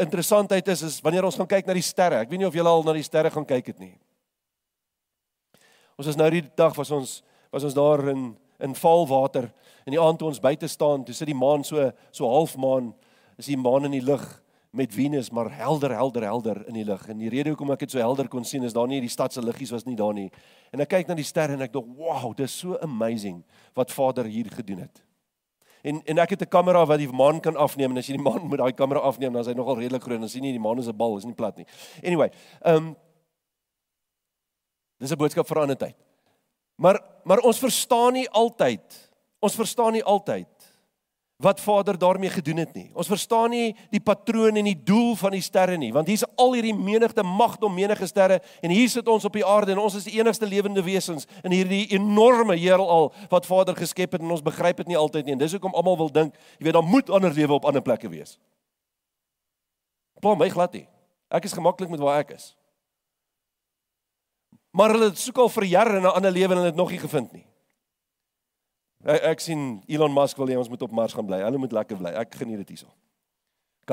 interessantheid is wanneer ons gaan kyk na die sterre. Ek weet nie of julle al na die sterre gaan kyk het nie. Ons is nou die dag, was ons daar in Valwater, en die aand toe ons buite staan, toe sit die maan so halfmaan, is die maan in die lig met Venus, maar helder, helder, helder in die lig. En die rede hoekom ek dit so helder kon sien, is daar nie, die stad se liggies was nie daar nie. En ek kyk na die sterre en ek dink, wow, dit is so amazing wat Vader hier gedoen het. En ek het 'n kamera wat die maan kan afneem, en as jy die maan met daai kamera afneem, dan is hy nogal redelik groot, dan sien jy die maan is 'n bal, is nie plat nie. Anyway, dis 'n boodskap vir 'n ander tyd. Maar ons verstaan nie altyd wat Vader daarmee gedoen het nie. Ons verstaan nie die patroon en die doel van die sterre nie, want hier's al hierdie menigte magdom menige sterre, en hier sit ons op die aarde, en ons is die enigste lewende wesens in hierdie enorme heelal wat Vader geskep het, en ons begryp dit nie altyd nie, en dis hoekom almal wil dink, jy weet, daar moet ander lewe op ander plekke wees. Pla my glad nie. Ek is gemaklik met waar ek is. Maar hulle soek al vir jare na 'n ander lewe en hulle het nog nie gevind nie. Ek sien Elon Musk wil hê ons moet op Mars gaan bly. Hulle moet lekker bly. Ek geniet dit hierso. Ek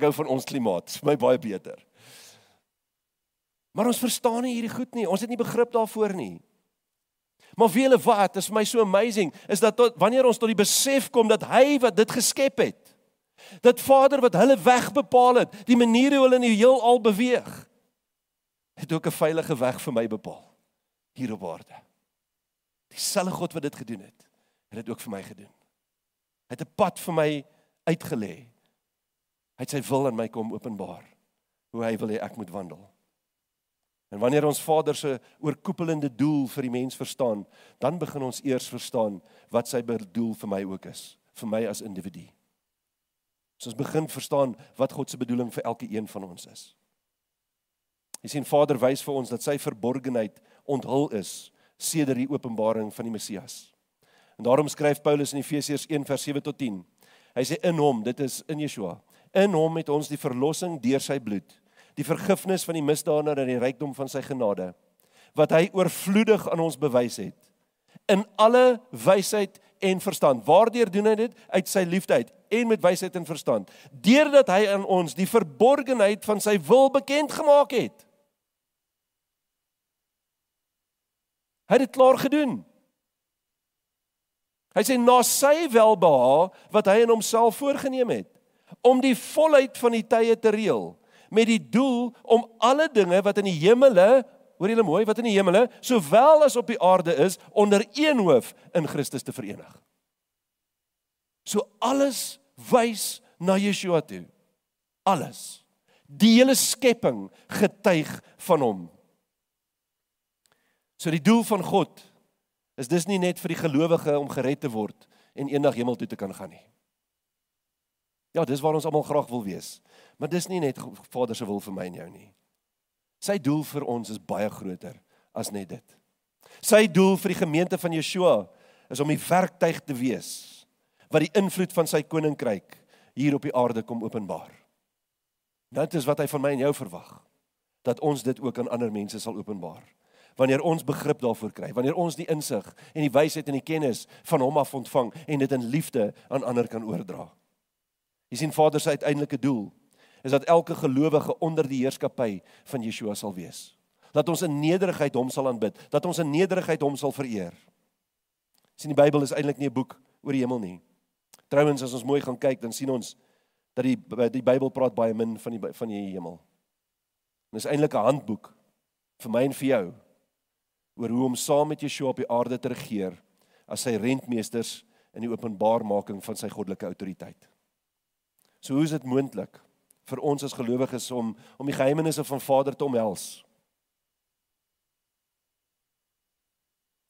hou van ons klimaat. Dit is my baie beter. Maar ons verstaan nie hierdie goed nie. Ons het nie begrip daarvoor nie. Maar weet julle wat, is my so amazing, is dat wanneer ons tot die besef kom dat hy wat dit geskep het, dat Vader wat hulle weg bepaal het, die manier hoe hulle in die heelal beweeg, het ook 'n veilige weg vir my bepaal, hier op aarde. Dieselfde God wat dit gedoen het, het dit ook vir my gedoen. Hy het 'n pad vir my uitgelê. Hy het sy wil aan my kom openbaar, hoe hy wil hê ek moet wandel. En wanneer ons Vader se oorkoepelende doel vir die mens verstaan, dan begin ons eers verstaan wat sy bedoel vir my ook is, vir my as individu. So ons begin verstaan wat God se bedoeling vir elke een van ons is. Hy sê, Vader, wys vir ons dat sy verborgenheid onthul is, sedert die openbaring van die Messias. En daarom skryf Paulus in Efesiërs 1 vers 7 tot 10, hy sê, in hom, dit is in Yeshua, in hom het ons die verlossing deur sy bloed, die vergifnis van die misdade en die rykdom van sy genade, wat hy oorvloedig aan ons bewys het, in alle wysheid en verstand. Waardeur doen hy dit? Uit sy liefde uit, en met wysheid en verstand, deurdat hy aan ons die verborgenheid van sy wil bekend gemaak het. Hy het dit klaar gedoen. Hy sê, na sy welbehae, wat hy in homself voorgeneem het, om die volheid van die tye te reël, met die doel om alle dinge wat in die hemele, hoor julle mooi, wat in die hemele, sowel as op die aarde is, onder een hoof in Christus te verenig. So alles wys na Yeshua toe. Alles. Die hele skepping getuig van hom. So die doel van God is dis nie net vir die gelowige om gered te word en eendag hemel toe te kan gaan nie. Ja, dis waar ons almal graag wil wees. Maar dis nie net Vader se wil vir my en jou nie. Sy doel vir ons is baie groter as net dit. Sy doel vir die gemeente van Yeshua is om die werktuig te wees wat die invloed van sy koninkryk hier op die aarde kom openbaar. Dit is wat hy van my en jou verwag, dat ons dit ook aan ander mense sal openbaar. Wanneer ons begrip daarvoor kry, wanneer ons die insig en die wysheid en die kennis van hom af ontvang en dit in liefde aan ander kan oordra. Jy sien, Vader se uiteindelike doel is dat elke gelowige onder die heerskappy van Yeshua sal wees. Dat ons in nederigheid hom sal aanbid, dat ons in nederigheid hom sal vereer. Sien, die Bybel is eintlik nie 'n boek oor die hemel nie. Trouwens, as ons mooi gaan kyk, dan sien ons dat die Bybel praat baie min van die hemel. Dit is eintlik 'n handboek vir my en vir jou oor hoe om saam met Yeshua op die aarde te regeer as sy rentmeesters in die openbaarmaking van sy goddelike autoriteit. So hoe is dit moontlik vir ons as gelowiges om die geheimenisse van Vader te omhels?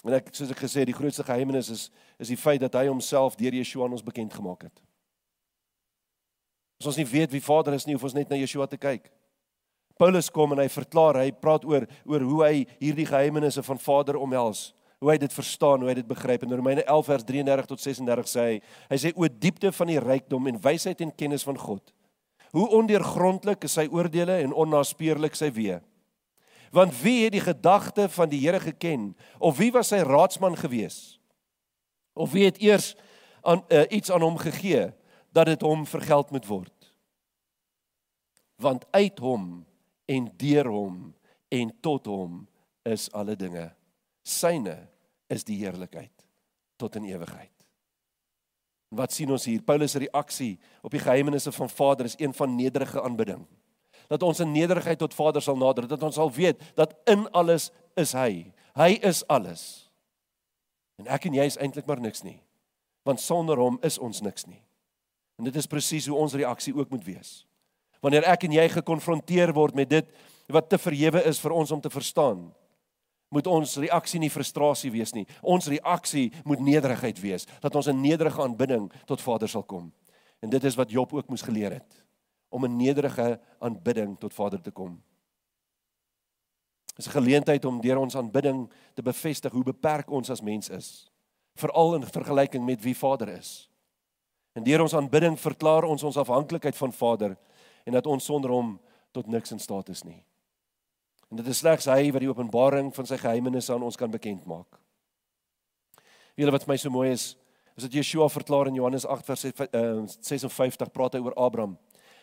En soos ek gesê, die grootste geheimenis is die feit dat hy homself deur Yeshua aan ons bekend gemaak het. As ons nie weet wie Vader is nie, hoef ons net na Yeshua te kyk. Paulus kom en hy verklaar, hy praat oor hoe hy hierdie geheimenisse van Vader omhels, hoe hy dit verstaan, hoe hy dit begryp. In Romeine 11 vers 33 tot 36 sê hy sê, o diepte van die rykdom en wysheid en kennis van God, hoe ondeurgrondlik is sy oordeele en onnaspeurlik sy weë. Want wie het die gedagte van die Here geken, of wie was sy raadsman gewees, of wie het eers iets aan hom gegee, dat dit hom vergeld moet word. Want uit hom, en deur hom, en tot hom is alle dinge. Syne is die heerlikheid, tot in ewigheid. Wat sien ons hier? Paulus' reaksie op die geheimenisse van Vader is een van nederige aanbidding. Dat ons in nederigheid tot Vader sal nader, dat ons sal weet, dat in alles is hy. Hy is alles. En ek en jy is eintlik maar niks nie. Want sonder hom is ons niks nie. En dit is presies hoe ons reaksie ook moet wees. Wanneer ek en jy gekonfronteer word met dit wat te verhewe is vir ons om te verstaan, moet ons reaksie nie frustrasie wees nie. Ons reaksie moet nederigheid wees, dat ons in nederige aanbidding tot Vader sal kom. En dit is wat Job ook moes geleer het, om in nederige aanbidding tot Vader te kom. Dit is 'n geleentheid om deur ons aanbidding te bevestig hoe beperk ons as mens is, veral in vergelyking met wie Vader is. En deur ons aanbidding verklaar ons afhanklikheid van Vader, en dat ons sonder hom tot niks in staat is nie. En dit is slegs hy wat die openbaring van sy geheimenisse aan ons kan bekend maak. Weet julle wat vir my so mooi is dat Yeshua verklaar in Johannes 8 vers 56, praat hy oor Abraham.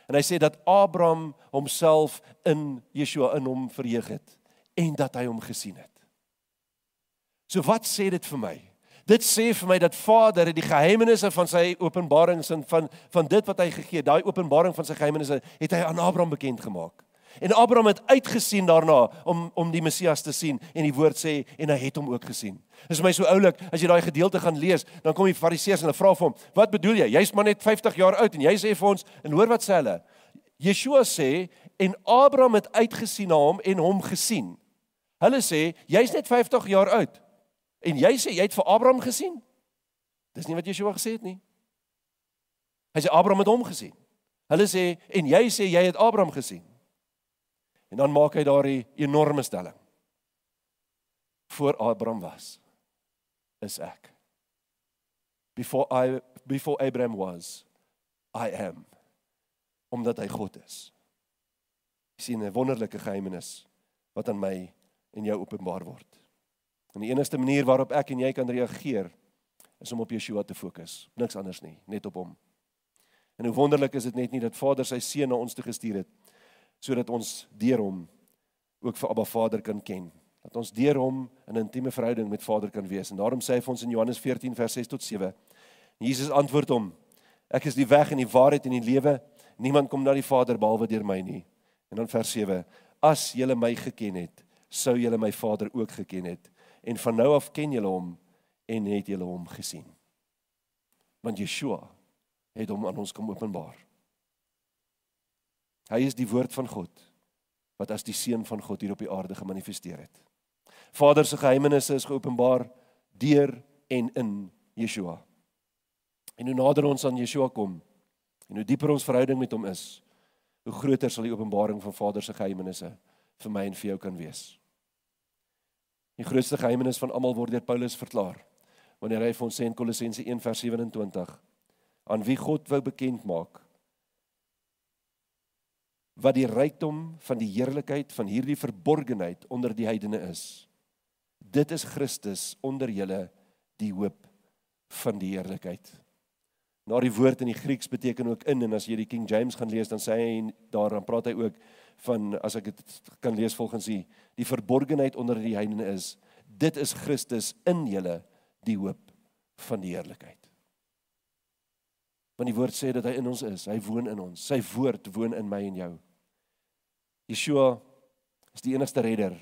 En hy sê dat Abraham homself in Yeshua, in hom verheug het, en dat hy hom gesien het. So wat sê dit vir my? Dit sê vir my dat Vader het die geheimenisse van sy openbarings en van dit wat hy gegee, daai openbaring van sy geheimenisse, het hy aan Abraham bekend gemaak. En Abraham het uitgesien daarna om die Messias te sien, en die woord sê, en hy het hom ook gesien. Dit is my so oulik, as jy daai gedeelte gaan lees, dan kom die fariseërs en hulle vra vir hom, wat bedoel jy? Jy's maar net 50 jaar oud, en jy sê vir ons, en hoor wat sê hulle? Yeshua sê, en Abraham het uitgesien na hom, en hom gesien. Hulle sê, jy's net 50 jaar oud. En jy sê, jy het vir Abraham gesien? Dis nie wat Yeshua gesê het nie. Hy sê, Abraham het hom gesien. Hulle sê, en jy sê, jy het Abraham gesien. En dan maak hy daardie enorme stelling. Voor Abraham was, is ek. Before Abraham was, I am. Omdat hy God is. Jy sien 'n wonderlike geheimenis wat aan my en jou openbaar word. En die enigste manier waarop ek en jy kan reageer, is om op Yeshua te fokus. Niks anders nie, net op hom. En hoe wonderlik is dit net nie dat Vader sy seun na ons toe gestuur het, sodat ons deur hom ook vir Abba Vader kan ken. Dat ons deur hom in 'n intieme verhouding met Vader kan wees. En daarom sê hy vir ons in Johannes 14 vers 6 tot 7. Jesus antwoord hom: Ek is die weg en die waarheid en die lewe. Niemand kom na die Vader behalwe deur my nie. En dan vers 7. As julle my geken het, sou julle my Vader ook geken het. En van nou af ken julle hom en het julle hom gesien. Want Yeshua het hom aan ons kom openbaar. Hy is die woord van God, wat as die seun van God hier op die aarde gemanifesteer het. Vader se geheimenisse is geopenbaar deur en in Yeshua. En hoe nader ons aan Yeshua kom, en hoe dieper ons verhouding met hom is, hoe groter sal die openbaring van Vader se geheimenisse vir my en vir jou kan wees. Die grootste geheimenis van almal word deur Paulus verklaar, wanneer hy vir ons sê in Kolossense 1 vers 27, aan wie God wou bekend maak, wat die rykdom van die heerlikheid van hierdie verborgenheid onder die heidene is. Dit is Christus onder julle die hoop van die heerlikheid. Nou die woord in die Grieks beteken ook in, en as jy die King James gaan lees, dan sê hy daar, dan praat hy ook van, as ek dit kan lees volgens die verborgenheid onder die heidene is, dit is Christus in julle die hoop van die heerlikheid. Want die woord sê dat hy in ons is, hy woon in ons, sy woord woon in my en jou. Yeshua is die enigste redder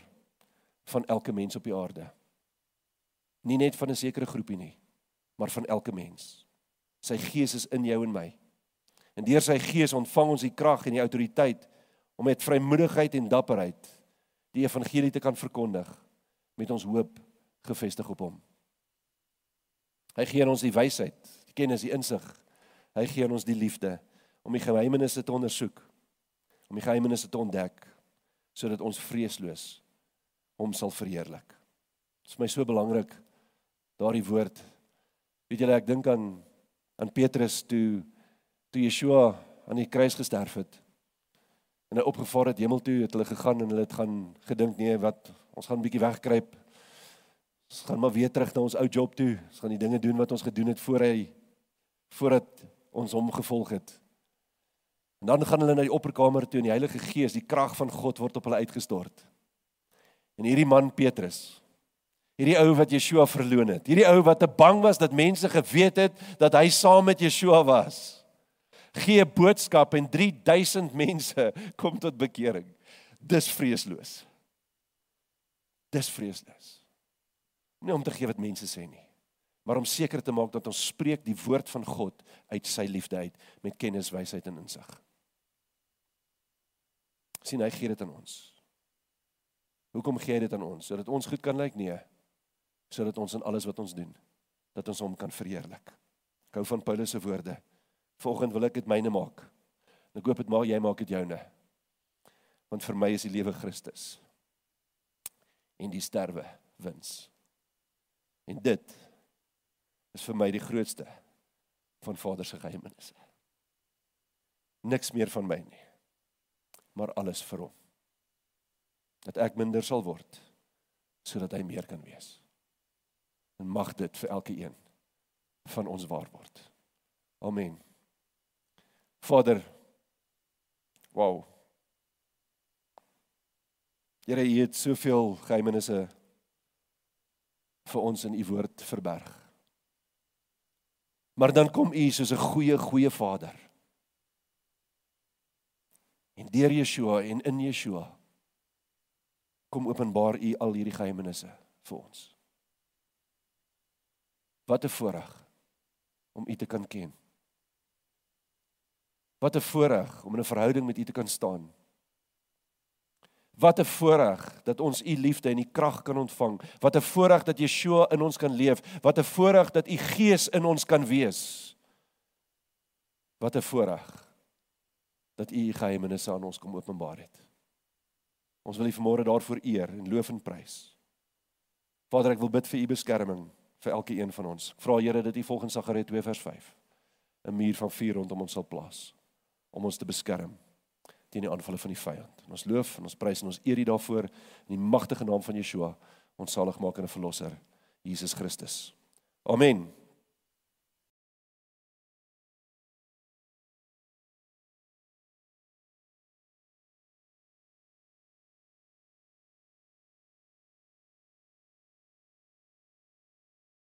van elke mens op die aarde. Nie net van 'n sekere groepie nie, maar van elke mens. Sy gees is in jou en my. En deur sy gees ontvang ons die krag en die autoriteit om met vrymoedigheid en dapperheid die evangelie te kan verkondig met ons hoop gevestig op hom. Hy gee aan ons die wysheid, die kennis, die insig. Hy gee aan ons die liefde, om die geheimenisse te ondersoek, om die geheimenisse te ontdek, sodat ons vreesloos hom sal verheerlik. Dit is my so belangrik, daardie woord. Weet julle, ek dink aan Petrus, toe Yeshua aan die kruis gesterf het, en hy opgevaar het hemel toe, het hulle gegaan, en hulle het gaan gedink, nee, wat, ons gaan 'n bietjie wegkruip, ons gaan maar weer terug na ons ou job toe, ons gaan die dinge doen wat ons gedoen het, voordat ons hom gevolg het. En dan gaan hulle na die opperkamer toe, en die Heilige Gees, die krag van God, word op hulle uitgestort. En hierdie man Petrus, hierdie ou wat Yeshua verloon het, hierdie ou wat te bang was, dat mense geweet het, dat hy saam met Yeshua was, gee 'n boodskap, en 3000 mense kom tot bekering. Dis vreesloos. Dis vreesloos. Nie om te gee wat mense sê nie, maar om seker te maak dat ons spreek die woord van God uit sy liefde uit, met kennis, wysheid en insig. Sien, hy gee dit aan ons. Hoekom gee hy dit aan ons? Sodat ons goed kan lyk? Nee, sodat ons in alles wat ons doen, dat ons hom kan verheerlik. Ek hou van Paulus se woorde. Vanoggend wil ek dit myne maak. En ek hoop dit maak, jy maak dit joune. Want vir my is die lewe Christus. En die sterwe wins. En dit is vir my die grootste van Vader se geheimenisse. Niks meer van my nie, maar alles vir hom. Dat ek minder sal word, sodat hy meer kan wees. En mag dit vir elke een van ons waar word. Amen. Vader, wow. Here, U het soveel geheimenisse vir ons in U woord verberg. Maar dan kom U soos 'n goeie Vader. En deur Yeshua en in Yeshua kom openbaar U al hierdie geheimenisse vir ons. Wat 'n voorreg om U te kan ken. Wat 'n voorreg om in 'n verhouding met U te kan staan. Wat 'n voorreg dat ons U liefde en U krag kan ontvang. Wat 'n voorreg dat Yeshua in ons kan leef. Wat 'n voorreg dat U Gees in ons kan wees. Wat 'n voorreg dat U geheimenisse aan ons kom openbaar het. Ons wil U vanmôre daarvoor eer en loof en prys. Vader, ek wil bid vir U beskerming, vir elke een van ons. Ek vra Here dat U volgens Sagaria 2 vers 5, 'n muur van vuur rondom ons sal plaas, om ons te beskerm teen die aanvalle van die vyand. En ons loof en ons prys en ons eer U daarvoor, in die magtige naam van Yeshua, ons saligmaker en verlosser, Jesus Christus. Amen.